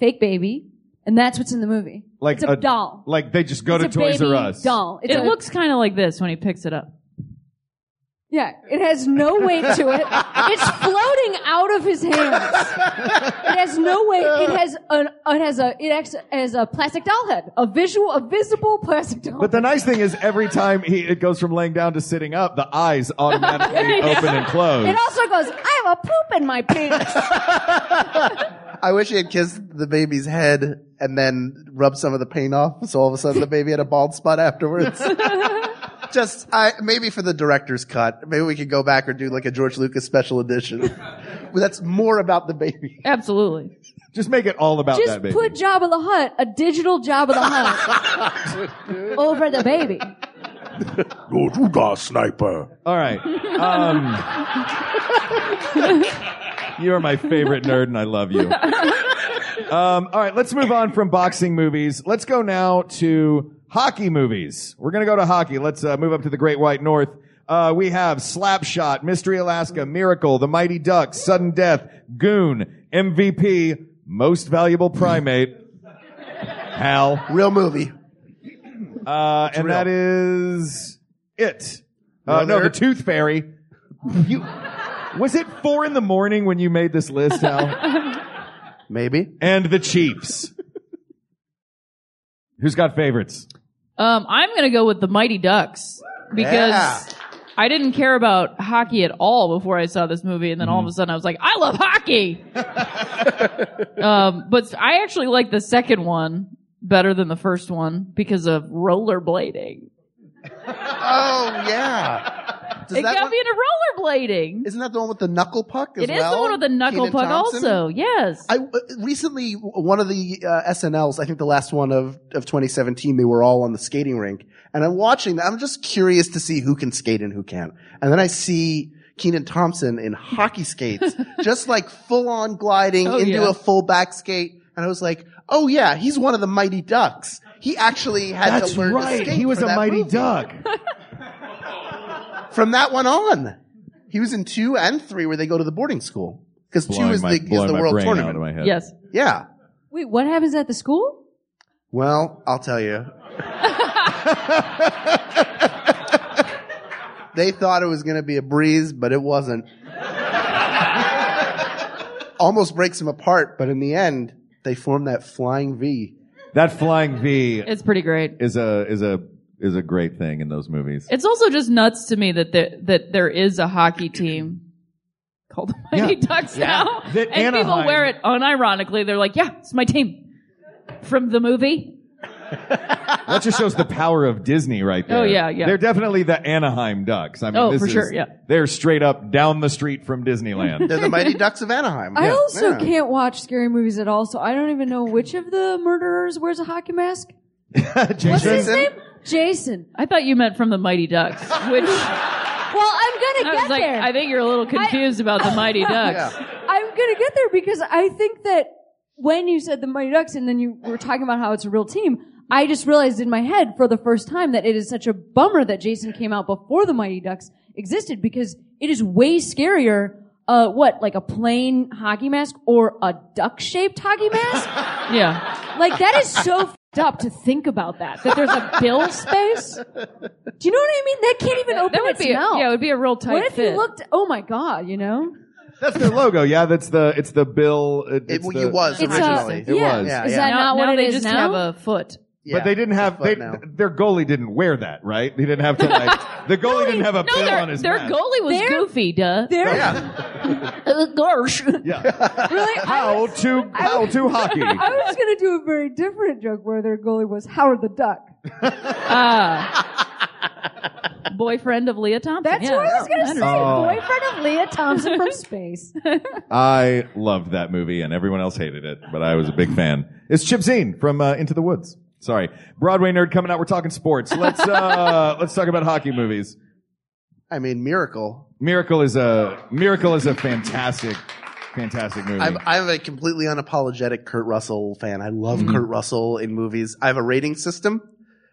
fake baby. And that's what's in the movie. Like it's a, a doll. Like they just go it's to Toys R Us. Doll. It's it a, looks kind of like this when he picks it up. Yeah. It has no weight to it. It's floating out of his hands. It has no weight. It has an, it has a, it acts as a plastic doll head. A visual, a visible plastic doll But the head. Nice thing is every time he, it goes from laying down to sitting up, the eyes automatically yeah. open and close. It also goes, I have a poop in my pants. I wish he had kissed the baby's head and then rubbed some of the paint off. So all of a sudden the baby had a bald spot afterwards. Just I, maybe for the director's cut, maybe we could go back or do like a George Lucas special edition. Well, that's more about the baby. Absolutely. Just make it all about Just that baby. Just put Jabba the Hutt, a digital Jabba the Hutt, over the baby. Go to God, sniper. All right. Um, you are my favorite nerd, and I love you. Um, all right, let's move on from boxing movies. Let's go now to hockey movies. We're going to go to hockey. Let's uh, move up to the Great White North. Uh, we have Slapshot, Mystery Alaska, Miracle, The Mighty Ducks, Sudden Death, Goon, M V P, Most Valuable Primate, Hal. Real movie. Uh, and real. That is it. Uh, no, The Tooth Fairy. You, was it four in the morning when you made this list, Hal? Maybe. And the Chiefs. Who's got favorites? Um, I'm going to go with the Mighty Ducks because yeah. I didn't care about hockey at all before I saw this movie, and then mm-hmm. all of a sudden I was like, I love hockey! um, but I actually like the second one better than the first one because of rollerblading. Oh, yeah. Does it got one... me into rollerblading. Isn't that the one with the knuckle puck as it well? It is the one with the knuckle Kenan puck Thompson? Also, yes. I, uh, recently, one of the uh, S N Ls, I think the last one of, of twenty seventeen, they were all on the skating rink. And I'm watching that. I'm just curious to see who can skate and who can't. And then I see Kenan Thompson in hockey skates, just like full-on gliding oh, into yeah. a full back skate. And I was like, oh, yeah, he's one of the Mighty Ducks. He actually had That's to learn right. to skate. He was a mighty movie. duck. From that one on, he was in two and three, where they go to the boarding school because two is my, the is the world brain tournament. Out of my head. Yes. Yeah. Wait, what happens at the school? Well, I'll tell you. They thought it was going to be a breeze, but it wasn't. Almost breaks them apart, but in the end, they form that flying V. That flying V, it's pretty great. Is a is a is a great thing in those movies. It's also just nuts to me that there, that there is a hockey team called the Mighty yeah. Ducks yeah. now, that and Anaheim. People wear it unironically. They're like, "Yeah, it's my team from the movie." That just shows the power of Disney, right there. Oh yeah, yeah. They're definitely the Anaheim Ducks. I mean, oh, this for is, sure, yeah. They're straight up down the street from Disneyland. They're the Mighty Ducks of Anaheim. I yeah. also yeah. can't watch scary movies at all, so I don't even know which of the murderers wears a hockey mask. Jason? What's his name? Jason. I thought you meant from the Mighty Ducks, which. Well, I'm gonna I get was like, there. I think you're a little confused I... about the Mighty Ducks. Yeah. I'm gonna get there because I think that when you said the Mighty Ducks and then you were talking about how it's a real team. I just realized in my head for the first time that it is such a bummer that Jason came out before the Mighty Ducks existed because it is way scarier, uh, what, like a plain hockey mask or a duck-shaped hockey mask? Yeah. Like, that is so f***ed up to think about that, that there's a bill space. Do you know what I mean? That can't even open that would its be a, mouth. Yeah, it would be a real tight fit. What if fit? You looked, oh my god, you know? That's their logo, yeah. That's the it's the bill. It, it's it, the, it was originally. It yeah. was. Yeah, is yeah. that not what it is now? They just have a foot. Yeah, but they didn't have they, their goalie didn't wear that, right? He didn't have to like the goalie no, he, didn't have a no, bill on his their mask. Goalie was they're, goofy, duh. They're, yeah. uh, gosh. Yeah. Really? How was, to how was, to hockey? I was going to do a very different joke where their goalie was Howard the Duck. Uh, boyfriend of Leah Thompson. That's yeah. what I was going to say. Uh, boyfriend of Leah Thompson from space. I loved that movie, and everyone else hated it, but I was a big fan. It's Chip Zine from uh, Into the Woods. Sorry. Broadway nerd coming out. We're talking sports. Let's, uh, let's talk about hockey movies. I mean, Miracle. Miracle is a, Miracle is a fantastic, fantastic movie. I'm, I'm a completely unapologetic Kurt Russell fan. I love mm-hmm. Kurt Russell in movies. I have a rating system.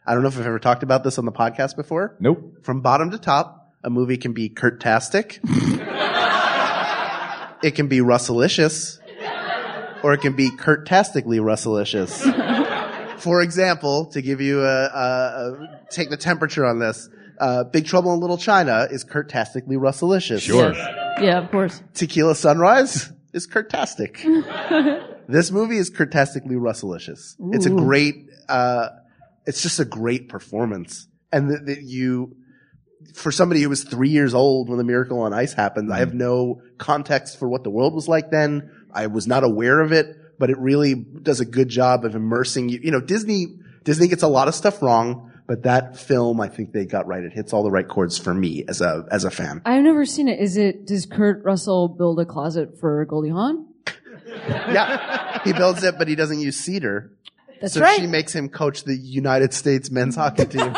I don't know if I've ever talked about this on the podcast before. Nope. From bottom to top, a movie can be Kurt-tastic. It can be Russellicious. Or it can be Kurt-tastically Russellicious. For example, to give you a, a, a take the temperature on this, uh, Big Trouble in Little China is Kurt-tastically Russellicious. Sure. Yeah, of course. Tequila Sunrise is Kurt-tastic. This movie is Kurt-tastically Russellicious. Ooh. It's a great, uh, it's just a great performance. And that th- you, for somebody who was three years old when the Miracle on Ice happened, mm. I have no context for what the world was like then. I was not aware of it. But it really does a good job of immersing you. You know, Disney, Disney gets a lot of stuff wrong, but that film, I think they got right. It hits all the right chords for me as a, as a fan. I've never seen it. Is it, does Kurt Russell build a closet for Goldie Hawn? Yeah. He builds it, but he doesn't use cedar. That's so right. She makes him coach the United States men's hockey team.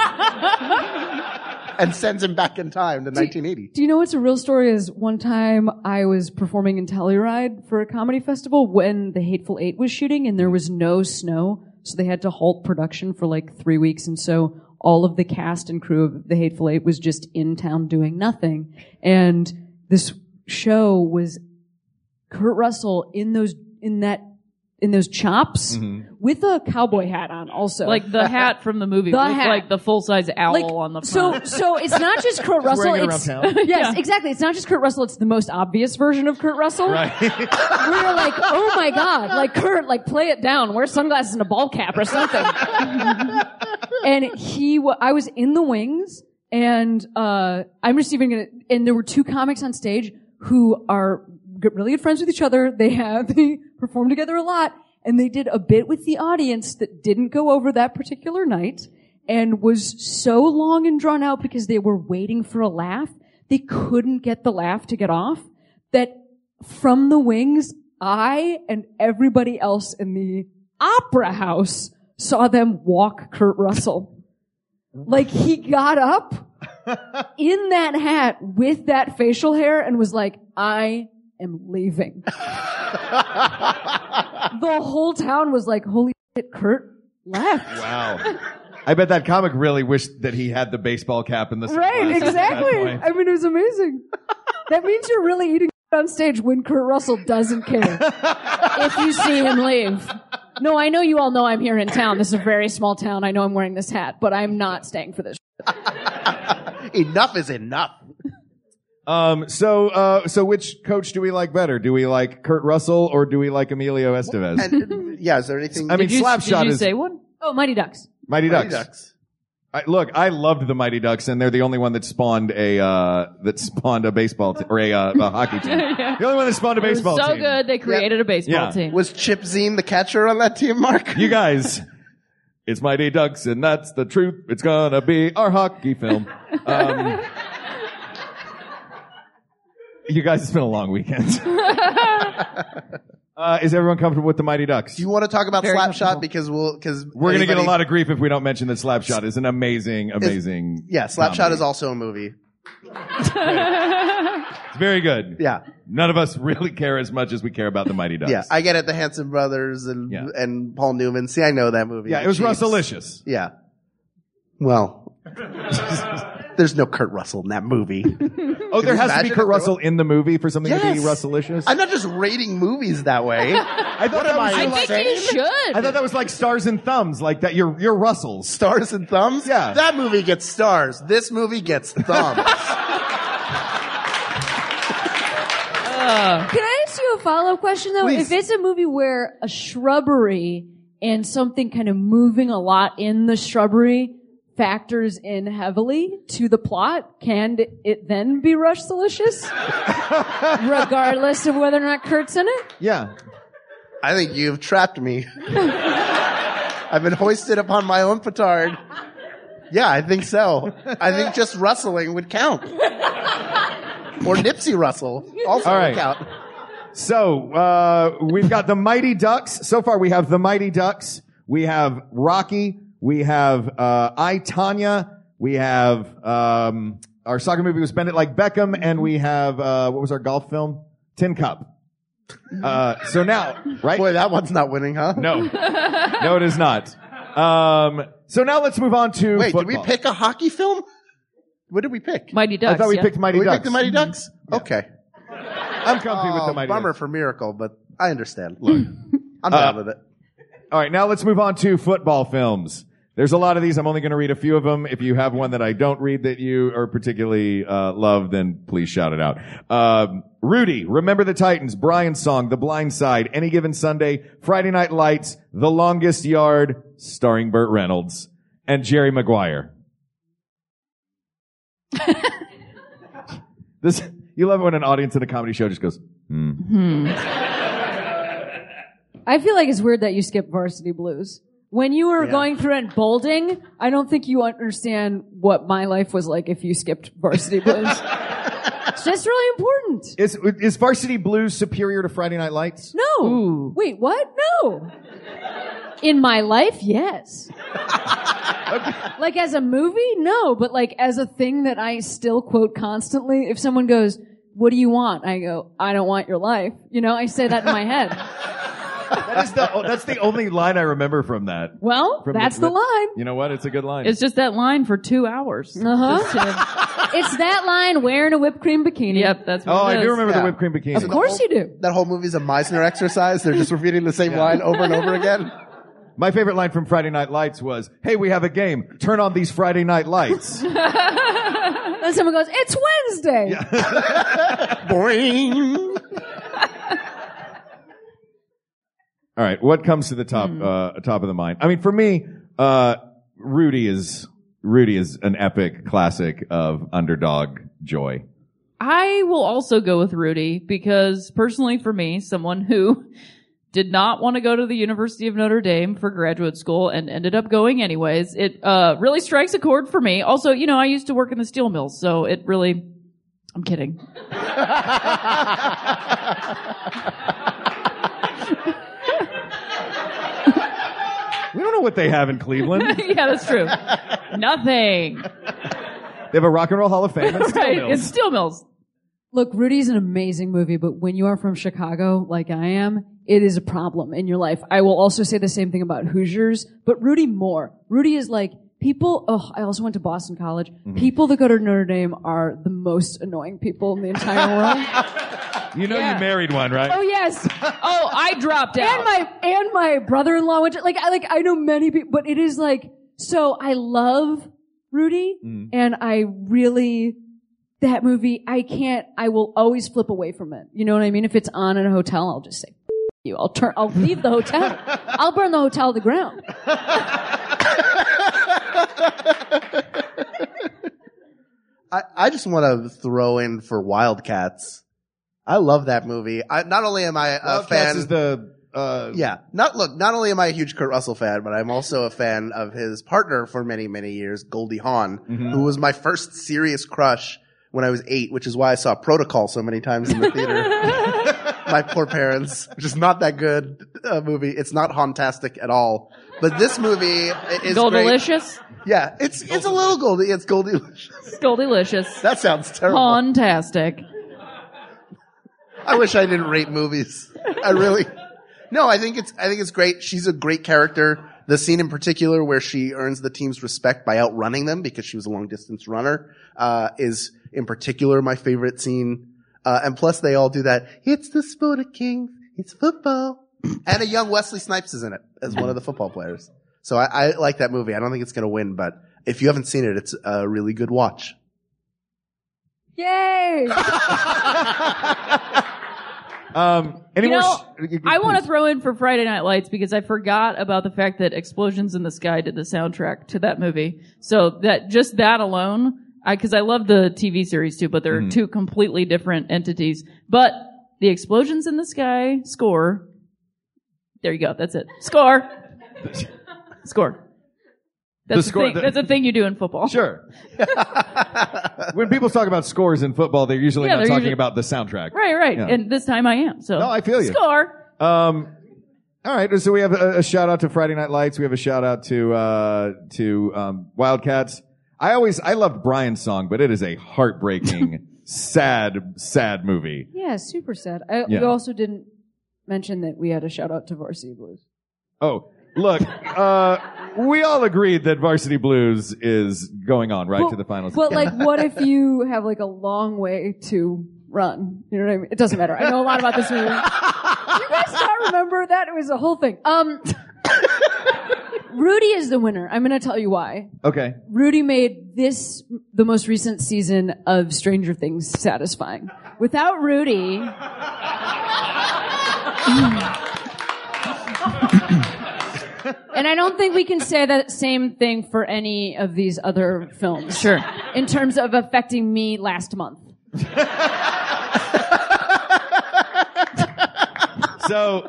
And sends him back in time to do, nineteen eighty. Do you know what's a real story is one time I was performing in Telluride for a comedy festival when The Hateful Eight was shooting and there was no snow, so they had to halt production for like three weeks. And so all of the cast and crew of The Hateful Eight was just in town doing nothing. And this show was Kurt Russell in those in that in those chops mm-hmm. with a cowboy hat on also. Like the hat from the movie. The with hat. Like the full-size owl like, on the front. So, so it's not just Kurt Russell. It's, yes, yeah. exactly. It's not just Kurt Russell. It's the most obvious version of Kurt Russell. Right. We're like, oh my God. Like, Kurt, like, play it down. Wear sunglasses and a ball cap or something. And he, w- I was in the wings and, uh, I'm just even gonna, and there were two comics on stage who are really good friends with each other. They have, they perform together a lot, and they did a bit with the audience that didn't go over that particular night and was so long and drawn out because they were waiting for a laugh. They couldn't get the laugh to get off that from the wings, I and everybody else in the opera house saw them walk Kurt Russell. Like, he got up in that hat with that facial hair and was like, I am leaving. The whole town was like, holy shit, Kurt left. Wow. I bet that comic really wished that he had the baseball cap in the right, exactly. I mean, it was amazing. That means you're really eating on stage when Kurt Russell doesn't care if you see him leave. No, I know you all know I'm here in town. This is a very small town. I know I'm wearing this hat, but I'm not staying for this shit. Enough is enough. Um, so, uh, so which coach do we like better? Do we like Kurt Russell or do we like Emilio Estevez? And, yeah, is there anything? I mean, you, Slapshot is. Did you say one? Oh, Mighty Ducks. Mighty Ducks. Mighty Ducks. I, look, I loved the Mighty Ducks, and they're the only one that spawned a uh, that spawned a baseball t- or a, uh, a hockey team. Yeah. The only one that spawned a baseball team. It was so team. good, they created yeah. a baseball yeah. team. Was Chip Zine the catcher on that team, Mark? You guys, it's Mighty Ducks, and that's the truth. It's gonna be our hockey film. Um, you guys, it's been a long weekend. Uh, is everyone comfortable with the Mighty Ducks? Do you want to talk about Slapshot? Because we'll, cause we're going to get a lot of grief if we don't mention that Slapshot is an amazing, amazing. Is, yeah, Slapshot comedy. Is also a movie. It's very good. Yeah. None of us really care as much as we care about the Mighty Ducks. Yeah, I get it. The Hanson Brothers and yeah. and Paul Newman. See, I know that movie. Yeah, it was Russellicious. Yeah. Well, there's no Kurt Russell in that movie. Oh, there has to be Kurt Russell in the movie for something yes. to be Russellicious? I'm not just rating movies that way. I thought that was I like, think you should. I thought that was like Stars and Thumbs, like that you're you're Russells. Stars and Thumbs? Yeah. That movie gets stars. This movie gets thumbs. uh. Can I ask you a follow-up question, though? Please. If it's a movie where a shrubbery and something kind of moving a lot in the shrubbery factors in heavily to the plot, can it then be Russelicious? Regardless of whether or not Kurt's in it? Yeah. I think you've trapped me. I've been hoisted upon my own petard. Yeah, I think so. I think just rustling would count. Or Nipsey Russell also All right. would count. So, uh, we've got the Mighty Ducks. So far we have the Mighty Ducks. We have Rocky. We have uh I, Tonya. We have um our soccer movie was Bend It Like Beckham, and we have uh what was our golf film? Tin Cup. Uh so now, right? Boy, that one's not winning, huh? No. No, it is not. Um so now let's move on to Wait, football. Did we pick a hockey film? What did we pick? Mighty Ducks. I thought we yeah. picked Mighty did Ducks. We picked the Mighty Ducks? Mm-hmm. Okay. I'm comfy oh, with the Mighty bummer Ducks. Bummer for Miracle, but I understand. Look. I'm down uh, with it. All right, now let's move on to football films. There's a lot of these. I'm only going to read a few of them. If you have one that I don't read that you are particularly uh love, then please shout it out. Um, Rudy, Remember the Titans, Brian's Song, The Blind Side, Any Given Sunday, Friday Night Lights, The Longest Yard, starring Burt Reynolds, and Jerry Maguire. This you love it when an audience at a comedy show just goes, hmm. hmm. I feel like it's weird that you skip Varsity Blues. When you were yeah. going through and bolding, I don't think you understand what my life was like if you skipped Varsity Blues. It's just really important. Is, is Varsity Blues superior to Friday Night Lights? No. Ooh. Wait, what? No. In my life, yes. Okay. Like as a movie? No. But like as a thing that I still quote constantly, if someone goes, what do you want? I go, I don't want your life. You know, I say that in my head. That is the, that's the only line I remember from that. Well, from that's the, the line. You know what? It's a good line. It's just that line for two hours. Uh-huh. To, it's that line wearing a whipped cream bikini. Yep, that's what oh, it is. Oh, I do remember yeah. the whipped cream bikini. Of course you do. That whole movie's a Meisner exercise. They're just repeating the same yeah. line over and over again. My favorite line from Friday Night Lights was, hey, we have a game. Turn on these Friday Night Lights. And someone goes, it's Wednesday. Yeah. Boing. All right, what comes to the top mm. uh, top of the mind? I mean, for me, uh, Rudy is Rudy is an epic classic of underdog joy. I will also go with Rudy because, personally, for me, someone who did not want to go to the University of Notre Dame for graduate school and ended up going anyways, it uh really strikes a chord for me. Also, you know, I used to work in the steel mills, so it really... I'm kidding. We don't know what they have in Cleveland. Yeah, that's true. Nothing. They have a Rock and Roll Hall of Fame. It's steel right. mills. It's steel mills. Look, Rudy's an amazing movie, but when you are from Chicago, like I am, it is a problem in your life. I will also say the same thing about Hoosiers, but Rudy more. Rudy is like, people, oh, I also went to Boston College. Mm-hmm. People that go to Notre Dame are the most annoying people in the entire world. You know yeah. you married one, right? Oh, yes. Oh, I dropped out. And my, and my brother-in-law went to, like, I, like, I know many people, but it is like, so I love Rudy, mm. and I really, that movie, I can't, I will always flip away from it. You know what I mean? If it's on in a hotel, I'll just say, you. I'll turn, I'll leave the hotel. I'll burn the hotel to the ground. I, I just want to throw in for Wildcats. I love that movie. I, not only am I a Wildcats fan, is the uh, yeah. Not look. Not only am I a huge Kurt Russell fan, but I'm also a fan of his partner for many, many years, Goldie Hawn, mm-hmm. who was my first serious crush when I was eight, which is why I saw Protocol so many times in the theater. My poor parents, which is not that good uh, movie. It's not hauntastic at all. But this movie is Goldilicious? Great. Yeah, it's Gold- it's a little Goldie. It's Goldilicious. Goldilicious. That sounds terrible. Hauntastic. I wish I didn't rate movies. I really No, I think it's I think it's great. She's a great character. The scene in particular where she earns the team's respect by outrunning them because she was a long distance runner uh is in particular my favorite scene. Uh, and plus they all do that. It's the sport of kings. It's football. And a young Wesley Snipes is in it as one of the football players. So I, I like that movie. I don't think it's going to win, but if you haven't seen it, it's a really good watch. Yay! um, any you more know, sh- I want to throw in for Friday Night Lights because I forgot about the fact that Explosions in the Sky did the soundtrack to that movie. So that just that alone... I, cause I love the T V series too, but they're mm. two completely different entities. But the Explosions in the Sky score. There you go. That's it. Score. Score. That's the score, a thing, the, that's a thing you do in football. Sure. When people talk about scores in football, they're usually yeah, not they're talking usually, about the soundtrack. Right, right. Yeah. And this time I am. So. No, I feel you. Score. Um, all right. So we have a, a shout out to Friday Night Lights. We have a shout out to, uh, to, um, Wildcats. I always, I loved Brian's song, but it is a heartbreaking, sad, sad movie. Yeah, super sad. I, yeah. We also didn't mention that we had a shout out to Varsity Blues. Oh, look, uh, we all agreed that Varsity Blues is going on right well, to the finals. But like, what if you have like a long way to run? You know what I mean? It doesn't matter. I know a lot about this movie. You guys not remember that? It was a whole thing. Um... Rudy is the winner. I'm going to tell you why. Okay. Rudy made this, the most recent season of Stranger Things, satisfying. Without Rudy... And I don't think we can say that same thing for any of these other films. Sure. In terms of affecting me last month. So,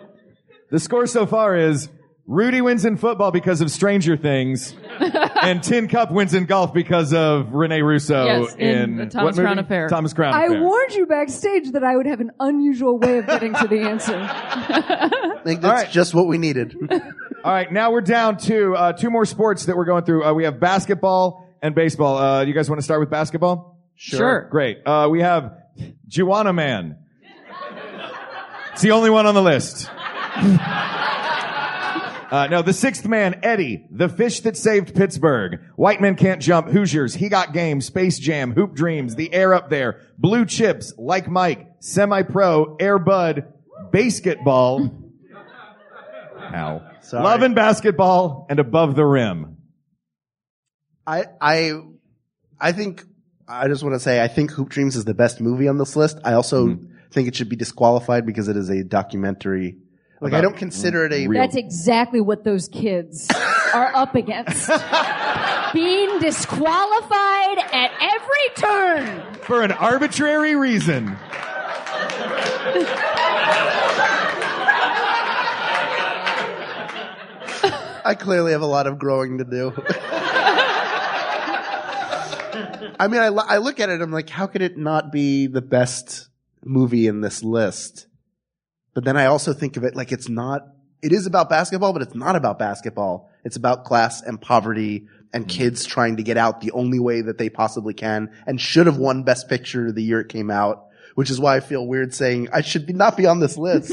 the score so far is... Rudy wins in football because of Stranger Things, and Tin Cup wins in golf because of Renee Russo yes, in, in Thomas Crown Affair. Thomas Crown Affair. I warned you backstage that I would have an unusual way of getting to the answer. I think that's right. Just what we needed. All right, now we're down to uh, two more sports that we're going through. Uh, we have basketball and baseball. Uh, you guys want to start with basketball? Sure. sure. Great. Uh, we have Juana Man. It's the only one on the list. Uh, no, The Sixth Man, Eddie, The Fish That Saved Pittsburgh, White Men Can't Jump, Hoosiers, He Got Game, Space Jam, Hoop Dreams, The Air Up There, Blue Chips, Like Mike, Semi-Pro, Air Bud, Basketball, Ow. Sorry. Love and Basketball, and Above the Rim. I, I, I think, I just want to say, I think Hoop Dreams is the best movie on this list. I also mm-hmm. think it should be disqualified because it is a documentary. Like, I don't consider it a... Real. That's exactly what those kids are up against. Being disqualified at every turn. For an arbitrary reason. I clearly have a lot of growing to do. I mean, I, lo- I look at it, I'm like, how could it not be the best movie in this list? But then I also think of it like it's not – it is about basketball, but it's not about basketball. It's about class and poverty and kids trying to get out the only way that they possibly can, and should have won Best Picture the year it came out, which is why I feel weird saying I should be, not be on this list.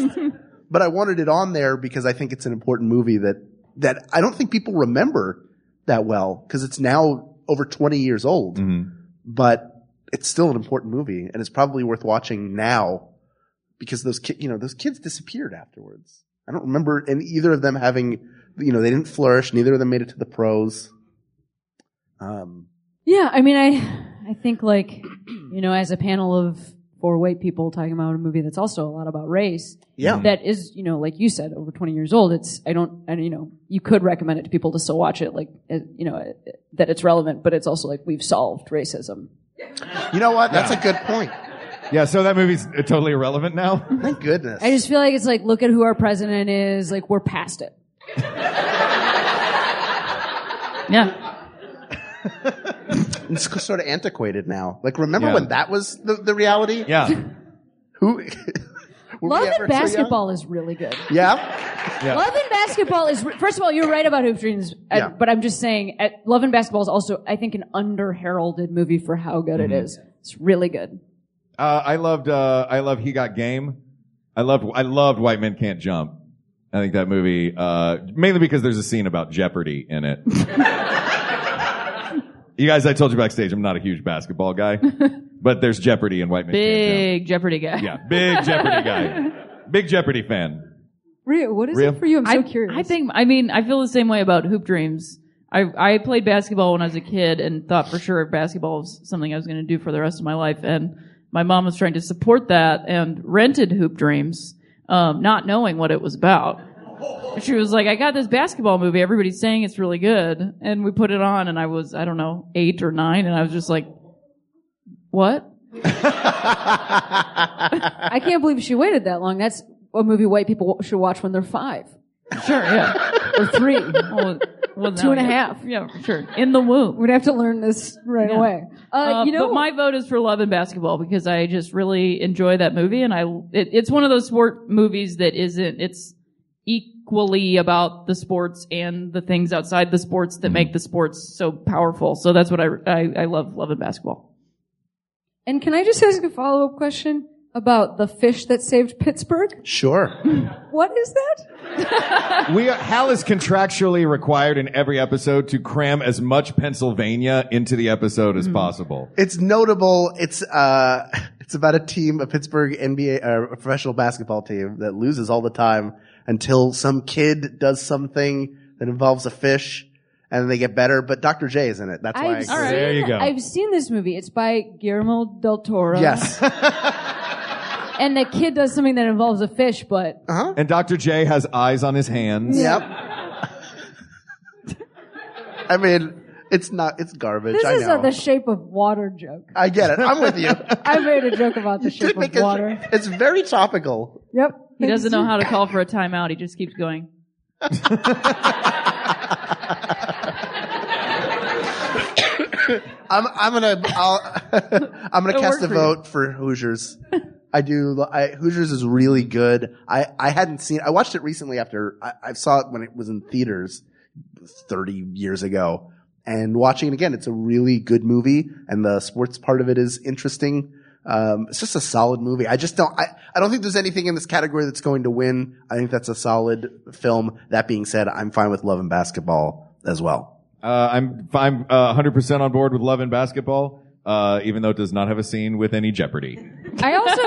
But I wanted it on there because I think it's an important movie that, that I don't think people remember that well because it's now over twenty years old. Mm-hmm. But it's still an important movie, and it's probably worth watching now. Because those kids, you know, those kids disappeared afterwards. I don't remember, and either of them having, you know, they didn't flourish. Neither of them made it to the pros. Um, yeah, I mean, I, I think like, you know, as a panel of four white people talking about a movie that's also a lot about race. Yeah. That is, you know, like you said, over twenty years old. It's, I don't, and you know, you could recommend it to people to still watch it, like, you know, that it's relevant, but it's also like we've solved racism. You know what? That's yeah. a good point. Yeah, so that movie's totally irrelevant now. Thank goodness. I just feel like it's like, look at who our president is. Like, we're past it. Yeah. It's sort of antiquated now. Like, remember yeah. when that was the, the reality? Yeah. Who? Love and Basketball is really good. Yeah? yeah. Love and Basketball is... Re- First of all, you're right about Hoop Dreams, uh, yeah. but I'm just saying, uh, Love and Basketball is also, I think, an under-heralded movie for how good mm-hmm. it is. It's really good. Uh, I loved, uh, I love He Got Game. I loved, I loved White Men Can't Jump. I think that movie, uh, mainly because there's a scene about Jeopardy in it. You guys, I told you backstage, I'm not a huge basketball guy, but there's Jeopardy in White Men Can't Jump. Big Jeopardy guy. Yeah, big Jeopardy guy. Big Jeopardy fan. Rhea, what is Rhea? It for you? I'm so I, curious. I think, I mean, I feel the same way about Hoop Dreams. I, I played basketball when I was a kid and thought for sure basketball was something I was going to do for the rest of my life, and my mom was trying to support that and rented Hoop Dreams, um, not knowing what it was about. She was like, I got this basketball movie. Everybody's saying it's really good. And we put it on, and I was, I don't know, eight or nine, and I was just like, what? I can't believe she waited that long. That's a movie white people should watch when they're five. Sure, yeah. Or three. Well, well, Two and a half. Yeah, sure. In the womb. We'd have to learn this right yeah. away. Uh, uh, you know, but my vote is for Love and Basketball because I just really enjoy that movie, and I it, it's one of those sport movies that isn't. It's equally about the sports and the things outside the sports that make the sports so powerful. So that's what I I, I love. Love and Basketball. And can I just ask a follow up question? About The Fish That Saved Pittsburgh? Sure. What is that? we are, Hal is contractually required in every episode to cram as much Pennsylvania into the episode as mm. possible. It's notable. It's uh, it's about a team, a Pittsburgh N B A, uh, professional basketball team that loses all the time until some kid does something that involves a fish. And they get better, but Doctor J is in it. That's why. I've I right. There you go. I've seen this movie. It's by Guillermo del Toro. Yes. And the kid does something that involves a fish, but uh-huh. and Doctor J has eyes on his hands. Yep. I mean, it's not. It's garbage. This I is know. A The Shape of Water joke. I get it. I'm with you. I made a joke about The Shape of Water. Sh- it's very topical. Yep. He doesn't know how to call for a timeout. He just keeps going. I'm, I'm gonna, I'll, I'm gonna cast a vote for Hoosiers. I do, I, Hoosiers is really good. I, I hadn't seen, I watched it recently after, I, I saw it when it was in theaters thirty years ago. And watching it again, it's a really good movie, and the sports part of it is interesting. Um, it's just a solid movie. I just don't, I, I don't think there's anything in this category that's going to win. I think that's a solid film. That being said, I'm fine with Love and Basketball as well. Uh, I'm, I'm, uh, one hundred percent on board with Love and Basketball, uh, even though it does not have a scene with any Jeopardy. I also,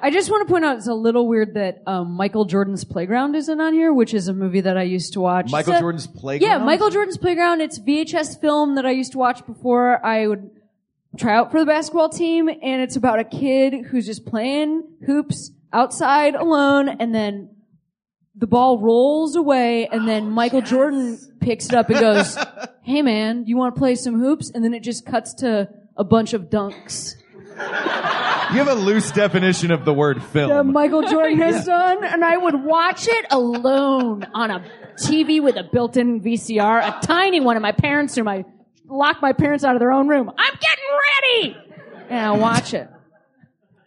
I just want to point out it's a little weird that um, Michael Jordan's Playground isn't on here, which is a movie that I used to watch. Michael a, Jordan's Playground? Yeah, Michael Jordan's Playground. It's a V H S film that I used to watch before I would try out for the basketball team, and it's about a kid who's just playing hoops outside alone, and then the ball rolls away, and then oh, Michael yes. Jordan picks it up and goes, hey, man, you want to play some hoops? And then it just cuts to a bunch of dunks. You have a loose definition of the word film. The Michael Jordan has yeah. done, and I would watch it alone on a T V with a built-in V C R, a tiny one in my parents' room. I locked my parents out of their own room. I'm getting ready! And I watch it.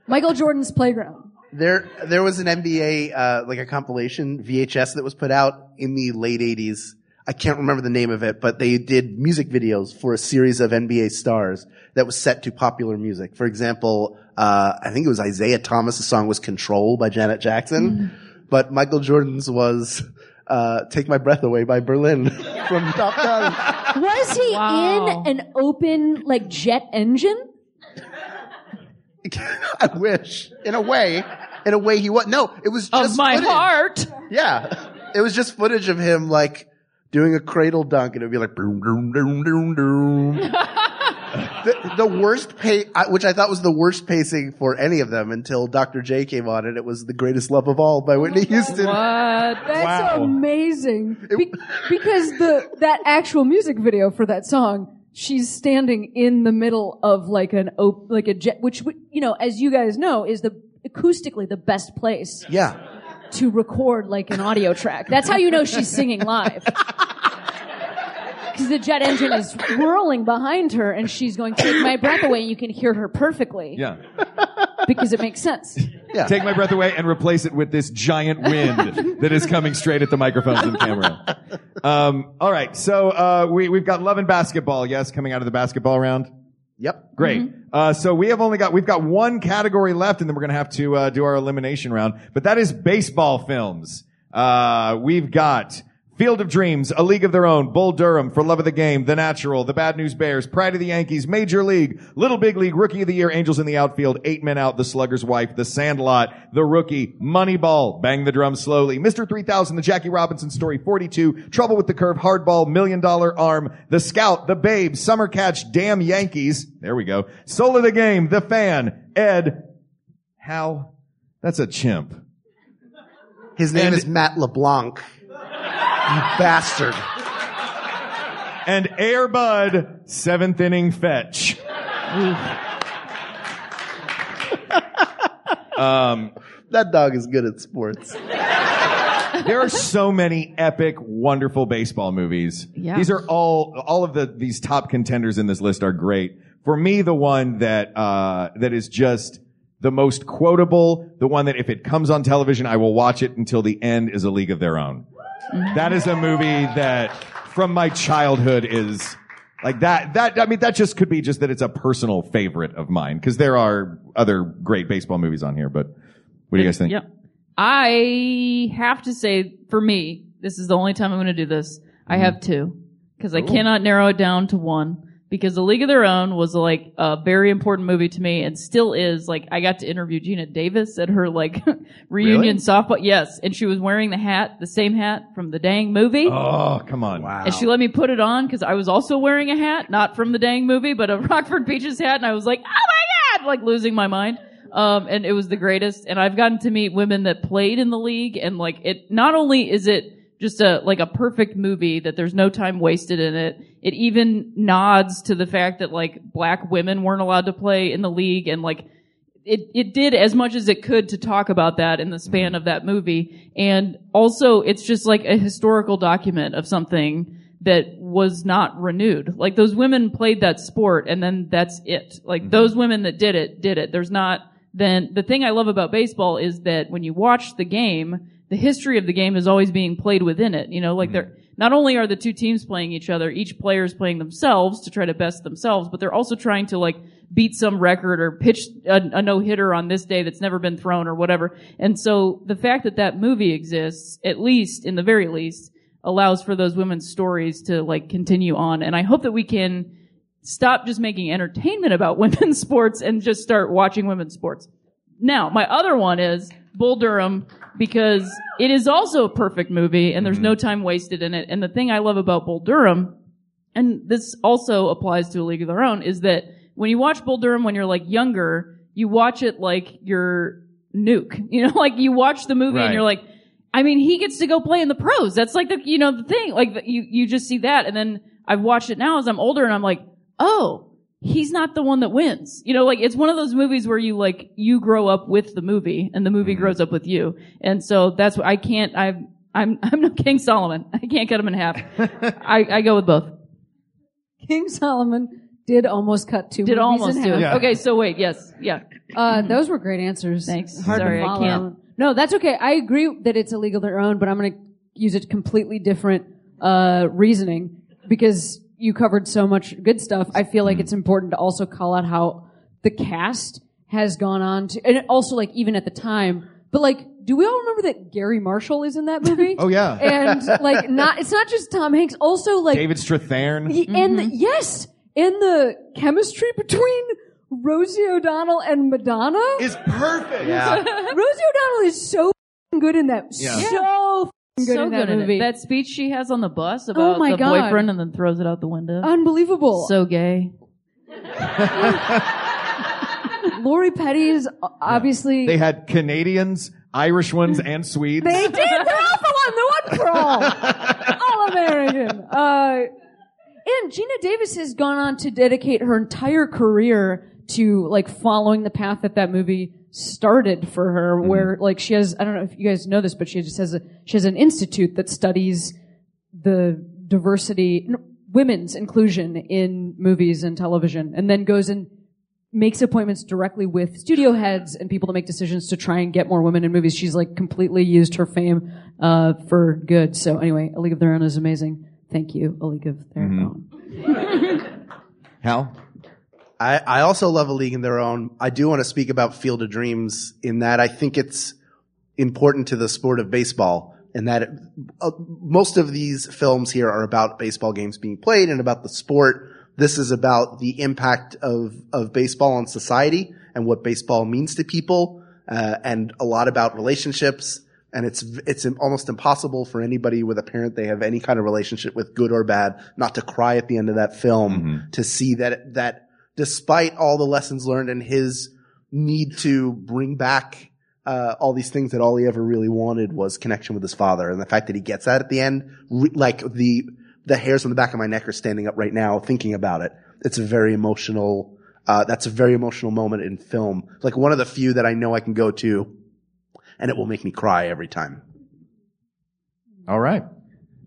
Michael Jordan's Playground. There there was an N B A, uh, like a compilation V H S that was put out in the late eighties. I can't remember the name of it, but they did music videos for a series of N B A stars that was set to popular music. For example, uh I think it was Isaiah Thomas' song was Control by Janet Jackson, mm. but Michael Jordan's was uh Take My Breath Away by Berlin from Top Gun. Was he wow. in an open, like, jet engine? I wish. In a way. In a way he was. No, it was just Of my footage. heart. Yeah. It was just footage of him, like, doing a cradle dunk, and it would be like, boom, boom, boom, boom, boom. the, the worst pace, which I thought was the worst pacing for any of them until Doctor J came on, and it was The Greatest Love of All by Whitney oh Houston. What? That's wow. amazing. Be- because the that actual music video for that song, she's standing in the middle of like an op- like a jet, which, you know, as you guys know, is the acoustically the best place. Yeah. To record like an audio track. That's how you know she's singing live. Because the jet engine is whirling behind her and she's going, Take My Breath Away, and you can hear her perfectly. Yeah. Because it makes sense. Yeah. Take My Breath Away and replace it with this giant wind that is coming straight at the microphones and camera. Um, all right. So uh, we, we've got Love and Basketball, yes, coming out of the basketball round. Yep. Great. Mm-hmm. Uh, so we have only got, we've got one category left, and then we're going to have to, uh, do our elimination round. But that is baseball films. Uh, we've got Field of Dreams, A League of Their Own, Bull Durham, For Love of the Game, The Natural, The Bad News Bears, Pride of the Yankees, Major League, Little Big League, Rookie of the Year, Angels in the Outfield, Eight Men Out, The Slugger's Wife, The Sandlot, The Rookie, Moneyball, Bang the Drum Slowly, Mister three thousand, The Jackie Robinson Story, forty-two, Trouble with the Curve, Hardball, Million Dollar Arm, The Scout, The Babe, Summer Catch, Damn Yankees, there we go, Soul of the Game, The Fan, Ed, How? That's a chimp. His name and is Matt LeBlanc. You bastard. And Air Bud, seventh inning fetch. um, that dog is good at sports. There are so many epic, wonderful baseball movies. Yeah. These are all, all of the, these top contenders in this list are great. For me, the one that, uh, that is just the most quotable, the one that if it comes on television, I will watch it until the end, is A League of Their Own. That is a movie that, from my childhood, is like that. That I mean, that just could be just that it's a personal favorite of mine, because there are other great baseball movies on here. But what do you guys think? Yeah, I have to say, for me, this is the only time I'm going to do this. I have two, because I cannot narrow it down to one. Because The League of Their Own was like a very important movie to me, and still is. Like, I got to interview Gina Davis at her like reunion really? softball. Yes, and she was wearing the hat, the same hat from the dang movie. Oh, come on! Wow. And she let me put it on because I was also wearing a hat, not from the dang movie, but a Rockford Peaches hat, and I was like, oh my god, like losing my mind. Um, and it was the greatest. And I've gotten to meet women that played in the league, and like it. Not only is it just a like a perfect movie that there's no time wasted in it. It even nods to the fact that like black women weren't allowed to play in the league, and like it it did as much as it could to talk about that in the span of that movie. And also it's just like a historical document of something that was not renewed. Like those women played that sport and then that's it. Like mm-hmm. those women that did it did it. There's not then the thing I love about baseball is that when you watch the game, the history of the game is always being played within it. You know, like they're, not only are the two teams playing each other, each player is playing themselves to try to best themselves, but they're also trying to like beat some record or pitch a, a no-hitter on this day that's never been thrown or whatever. And so the fact that that movie exists, at least, in the very least, allows for those women's stories to, like, continue on. And I hope that we can stop just making entertainment about women's sports and just start watching women's sports. Now, my other one is Bull Durham, because it is also a perfect movie, and there's no time wasted in it. And the thing I love about Bull Durham, and this also applies to A League of Their Own, is that when you watch Bull Durham when you're, like, younger, you watch it like you're Nuke. You know, like, you watch the movie, right, and you're like, I mean, he gets to go play in the pros. That's, like, the, you know, the thing. Like, the, you, you just see that. And then I've watched it now as I'm older, and I'm like, oh, he's not the one that wins. You know, like, it's one of those movies where you, like, you grow up with the movie, and the movie mm-hmm. grows up with you. And so that's what I can't, I've, I'm, I'm no King Solomon. I can't cut him in half. I, I go with both. King Solomon did almost cut two did movies in half. Yeah. Okay, so wait, yes, yeah. Uh, mm-hmm. Those were great answers. Thanks. Hard Sorry, I can't. No, that's okay. I agree that it's illegal their own, but I'm going to use a completely different uh reasoning because you covered so much good stuff. I feel like it's important to also call out how the cast has gone on to, and also, like, even at the time, but, like, do we all remember that Gary Marshall is in that movie? Oh, yeah. And, like, not it's not just Tom Hanks. Also, like, David Strathairn. He, mm-hmm. And the, yes, and the chemistry between Rosie O'Donnell and Madonna is perfect. Yeah. Rosie O'Donnell is so good in that. Yeah. So good, so in, that good in it. That speech she has on the bus about oh my the God. boyfriend, and then throws it out the window. Unbelievable. So gay. Lori Petty is obviously. Yeah. They had Canadians, Irish ones, and Swedes. They did. They're all for one. They're one for all. All American. Uh, and Geena Davis has gone on to dedicate her entire career to, like, following the path that that movie started for her, mm-hmm. where, like, she has, I don't know if you guys know this, but she just has a, she has an institute that studies the diversity, no, women's inclusion in movies and television, and then goes and makes appointments directly with studio heads and people to make decisions to try and get more women in movies. She's, like, completely used her fame, uh, for good. So anyway, A League of Their Own is amazing. Thank you, A League of Their mm-hmm. Own. Hal? I, I also love A League of Their Own. I do want to speak about Field of Dreams in that I think it's important to the sport of baseball and that it, uh, most of these films here are about baseball games being played and about the sport. This is about the impact of, of baseball on society and what baseball means to people, uh, and a lot about relationships. And it's it's almost impossible for anybody with a parent they have any kind of relationship with, good or bad, not to cry at the end of that film, mm-hmm. to see that that despite all the lessons learned and his need to bring back uh all these things that all he ever really wanted was connection with his father, and the fact that he gets that at the end, re- like the the hairs on the back of my neck are standing up right now thinking about it. It's a very emotional. Uh, that's a very emotional moment in film. It's like one of the few that I know I can go to, and it will make me cry every time. All right.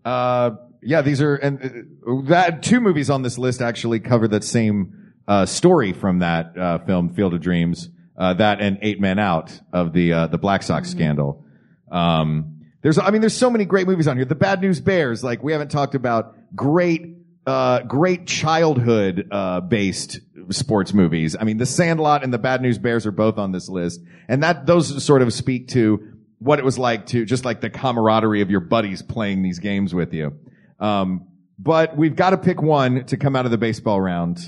Uh, yeah, these are, and uh, that two movies on this list actually cover that same, uh, story from that, uh, film, Field of Dreams, uh, that and Eight Men Out of the, uh, the Black Sox mm-hmm. scandal. Um, there's, I mean, there's so many great movies on here. The Bad News Bears, like, we haven't talked about great, uh, great childhood, uh, based sports movies. I mean, The Sandlot and The Bad News Bears are both on this list. And that, those sort of speak to what it was like to, just like the camaraderie of your buddies playing these games with you. Um, but we've got to pick one to come out of the baseball round.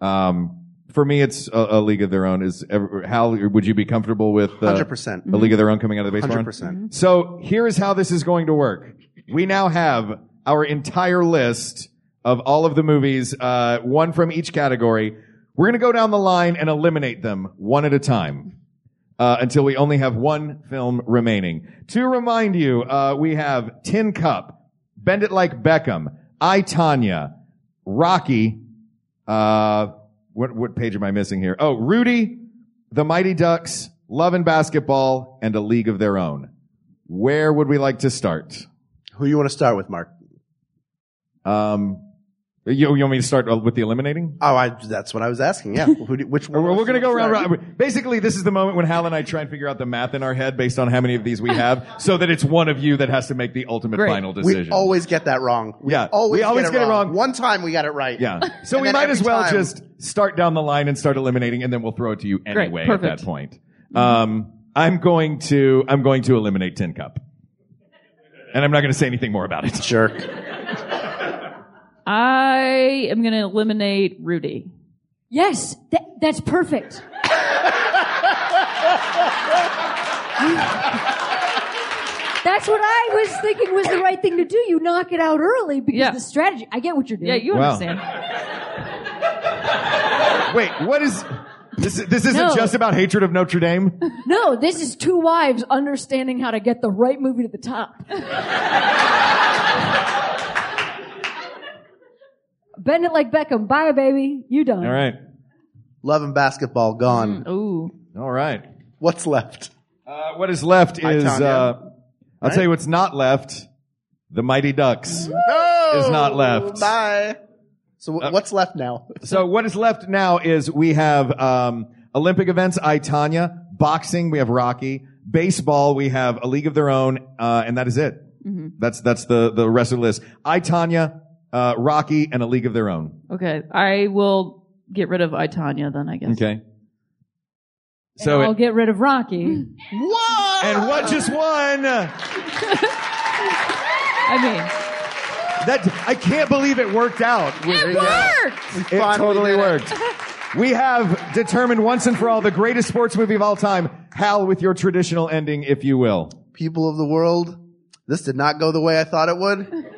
Um, for me, it's a, a League of Their Own. Is ever, Hal, would you be comfortable with uh, one hundred percent A League of Their Own coming out of the baseball one hundred percent round? So here is how this is going to work. We now have our entire list of all of the movies, uh, one from each category. We're going to go down the line and eliminate them one at a time uh, until we only have one film remaining. To remind you, uh, we have Tin Cup, Bend It Like Beckham, I, Tonya, Rocky. Uh, what what page am I missing here? Oh, Rudy, The Mighty Ducks, Love and Basketball, and A League of Their Own. Where would we like to start? Who you want to start with, Mark? Um, You, you want me to start with the eliminating? Oh, I, that's what I was asking. Yeah, Who, which one? We're going to go around. Right? Basically, this is the moment when Hal and I try and figure out the math in our head based on how many of these we have, so that it's one of you that has to make the ultimate Great. final decision. We always get that wrong. We yeah, always we always get, get it, wrong. it wrong. One time we got it right. Yeah, so we might as well time. just start down the line and start eliminating, and then we'll throw it to you anyway at that point. Um, I'm going to I'm going to eliminate Tin Cup, and I'm not going to say anything more about it. Jerk. I am going to eliminate Rudy. Yes, th- that's perfect. That's what I was thinking was the right thing to do. You knock it out early because yeah. the strategy... I get what you're doing. Yeah, you wow. understand. Wait, what is... This, this isn't no. just about hatred of Notre Dame? No, this is two wives understanding how to get the right movie to the top. Bend it like Beckham. Bye, baby. You done. All right. Love and basketball gone. Mm, ooh. All right. What's left? Uh, what is left is, I, uh, right? I'll tell you what's not left. The Mighty Ducks no! is not left. Bye. So w- uh, what's left now? So what is left now is we have, um, Olympic events, I, Tonya. Boxing, we have Rocky. Baseball, we have A League of Their Own, uh, and that is it. Mm-hmm. That's, that's the, the rest of the list. I, Tonya. Uh, Rocky and A League of Their Own. Okay. I will get rid of I, Tonya then, I guess. Okay. So I'll it, get rid of Rocky. What? And what just won? I mean... that I can't believe it worked out. It, it worked! It, it totally worked. We have determined once and for all the greatest sports movie of all time. Hal, with your traditional ending, if you will. People of the world, this did not go the way I thought it would.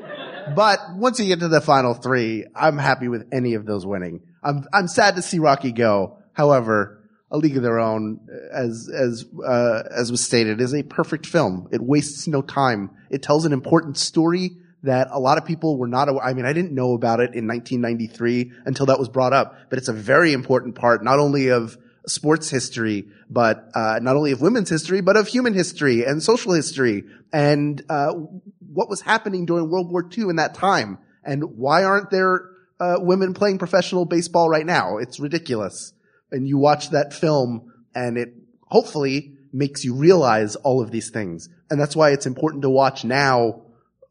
But once you get to the final three, I'm happy with any of those winning. I'm I'm sad to see Rocky go. However, A League of Their Own, as as uh, as was stated, is a perfect film. It wastes no time. It tells an important story that a lot of people were not aware. I mean, I didn't know about it in nineteen ninety-three until that was brought up. But it's a very important part, not only of sports history, but uh not only of women's history, but of human history and social history. And uh what was happening during World War Two in that time, and why aren't there uh women playing professional baseball right now? It's ridiculous. And you watch that film, and it hopefully makes you realize all of these things. And that's why it's important to watch now,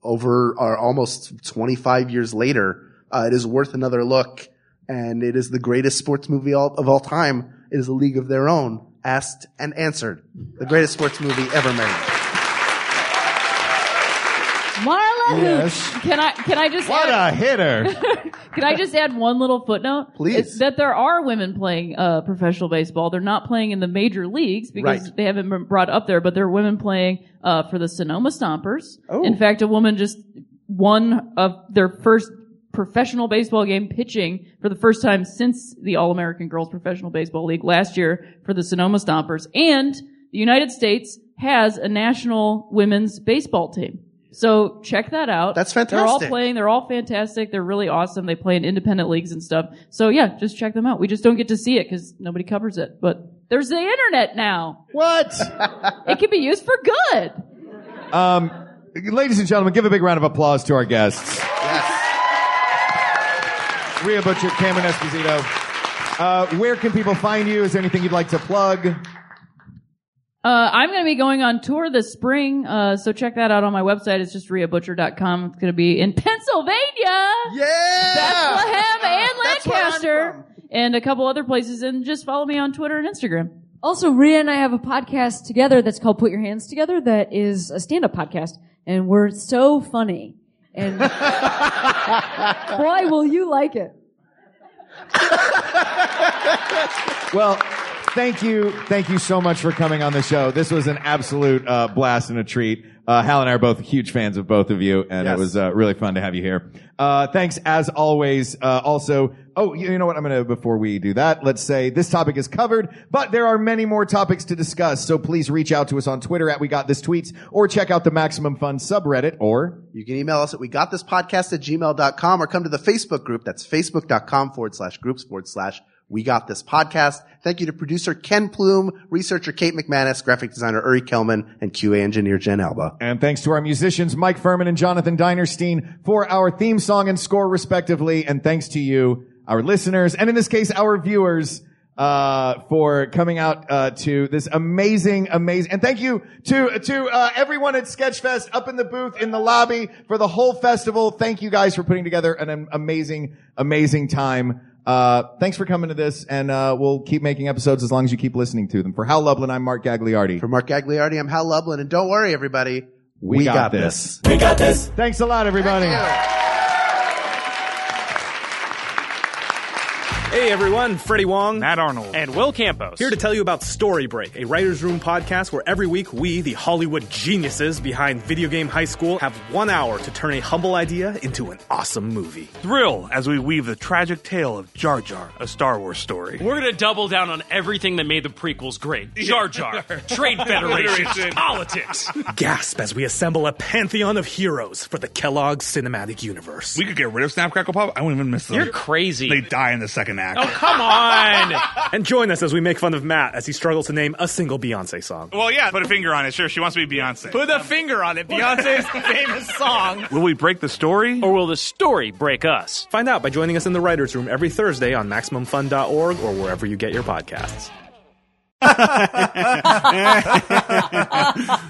over or almost twenty-five years later. Uh, it is worth another look, and it is the greatest sports movie all, of all time. It is A League of Their Own, asked and answered. The greatest sports movie ever made. Marla yes. Hooch. Can I, can I just What add, a hitter. Can I just add one little footnote? Please. It's that there are women playing, uh, professional baseball. They're not playing in the major leagues because right. they haven't been brought up there, but there are women playing, uh, for the Sonoma Stompers. Oh. In fact, a woman just won of their first professional baseball game pitching for the first time since the All-American Girls Professional Baseball League last year for the Sonoma Stompers. And the United States has a national women's baseball team. So check that out. That's fantastic. They're all playing. They're all fantastic. They're really awesome. They play in independent leagues and stuff. So yeah, just check them out. We just don't get to see it because nobody covers it. But there's the internet now. What? It can be used for good. Um, ladies and gentlemen, give a big round of applause to our guests. Yes. Rhea Butcher, Cameron Esposito. Uh, where can people find you? Is there anything you'd like to plug? Uh, I'm going to be going on tour this spring, uh, so check that out on my website. It's just rhea butcher dot com. It's going to be in Pennsylvania, yeah, Bethlehem, and uh, Lancaster, and a couple other places. And just follow me on Twitter and Instagram. Also, Rhea and I have a podcast together that's called Put Your Hands Together. That is a stand-up podcast, and we're so funny. And boy, will you like it. Well... Thank you. Thank you so much for coming on the show. This was an absolute uh, blast and a treat. Uh, Hal and I are both huge fans of both of you, and yes. it was uh, really fun to have you here. Uh, thanks, as always. Uh, also, oh, you know what? I'm going to, before we do that, let's say this topic is covered, but there are many more topics to discuss, so please reach out to us on Twitter at We Got This Tweets, or check out the Maximum Fun subreddit, or you can email us at we got this podcast at gmail dot com, or come to the Facebook group. That's facebook dot com forward slash groups forward slash We got this podcast. Thank you to producer Ken Plume, researcher Kate McManus, graphic designer Uri Kelman, and Q A engineer Jen Alba. And thanks to our musicians Mike Furman and Jonathan Dinerstein for our theme song and score, respectively. And thanks to you, our listeners, and in this case, our viewers, uh, for coming out uh, to this amazing, amazing. And thank you to to uh, everyone at Sketchfest, up in the booth, in the lobby, for the whole festival. Thank you guys for putting together an amazing, amazing time. Uh, thanks for coming to this, and uh, we'll keep making episodes as long as you keep listening to them. For Hal Lublin, I'm Mark Gagliardi. For Mark Gagliardi, I'm Hal Lublin. And don't worry, everybody. We, we got, got this. this. We got this. Thanks a lot, everybody. Hey, everyone. Freddie Wong. Matt Arnold. And Will Campos. Here to tell you about Story Break, a writer's room podcast where every week we, the Hollywood geniuses behind Video Game High School, have one hour to turn a humble idea into an awesome movie. Thrill as we weave the tragic tale of Jar Jar, a Star Wars story. We're going to double down on everything that made the prequels great. Jar Jar, Trade Federation, politics. Gasp as we assemble a pantheon of heroes for the Kellogg Cinematic Universe. We could get rid of Snap, Crackle, Pop. I wouldn't even miss them. You're crazy. They die in the second act. Oh, come on! And join us as we make fun of Matt as he struggles to name a single Beyoncé song. Well, yeah, put a finger on it. Sure, she wants to be Beyoncé. Put a um, finger on it. Beyoncé's famous song. Will we break the story? Or will the story break us? Find out by joining us in the writer's room every Thursday on Maximum Fun dot org or wherever you get your podcasts. I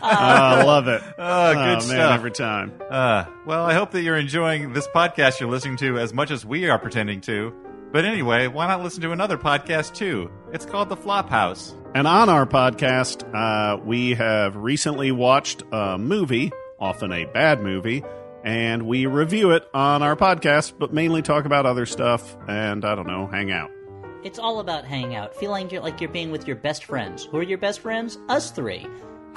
uh, love it. Oh, good oh, man, stuff. Every time. Uh, well, I hope that you're enjoying this podcast you're listening to as much as we are pretending to. But anyway, why not listen to another podcast, too? It's called The Flop House. And on our podcast, uh, we have recently watched a movie, often a bad movie, and we review it on our podcast, but mainly talk about other stuff and, I don't know, hang out. It's all about hang out, feeling you're, like you're being with your best friends. Who are your best friends? Us three.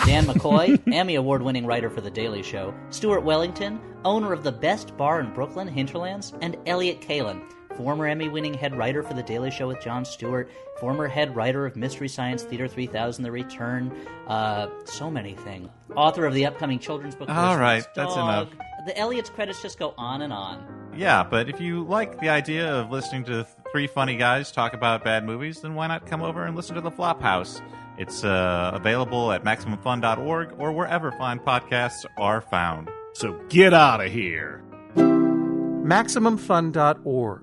Dan McCoy, Emmy award-winning writer for The Daily Show, Stuart Wellington, owner of the best bar in Brooklyn, Hinterlands, and Elliot Kalin, former Emmy-winning head writer for The Daily Show with Jon Stewart, former head writer of Mystery Science Theater three thousand, The Return, uh, so many things. Author of the upcoming children's book. All right, that's enough. The Elliot's credits just go on and on. Yeah, but if you like the idea of listening to three funny guys talk about bad movies, then why not come over and listen to The Flop House? It's uh, available at Maximum Fun dot org or wherever fine podcasts are found. So get out of here. Maximum Fun dot org.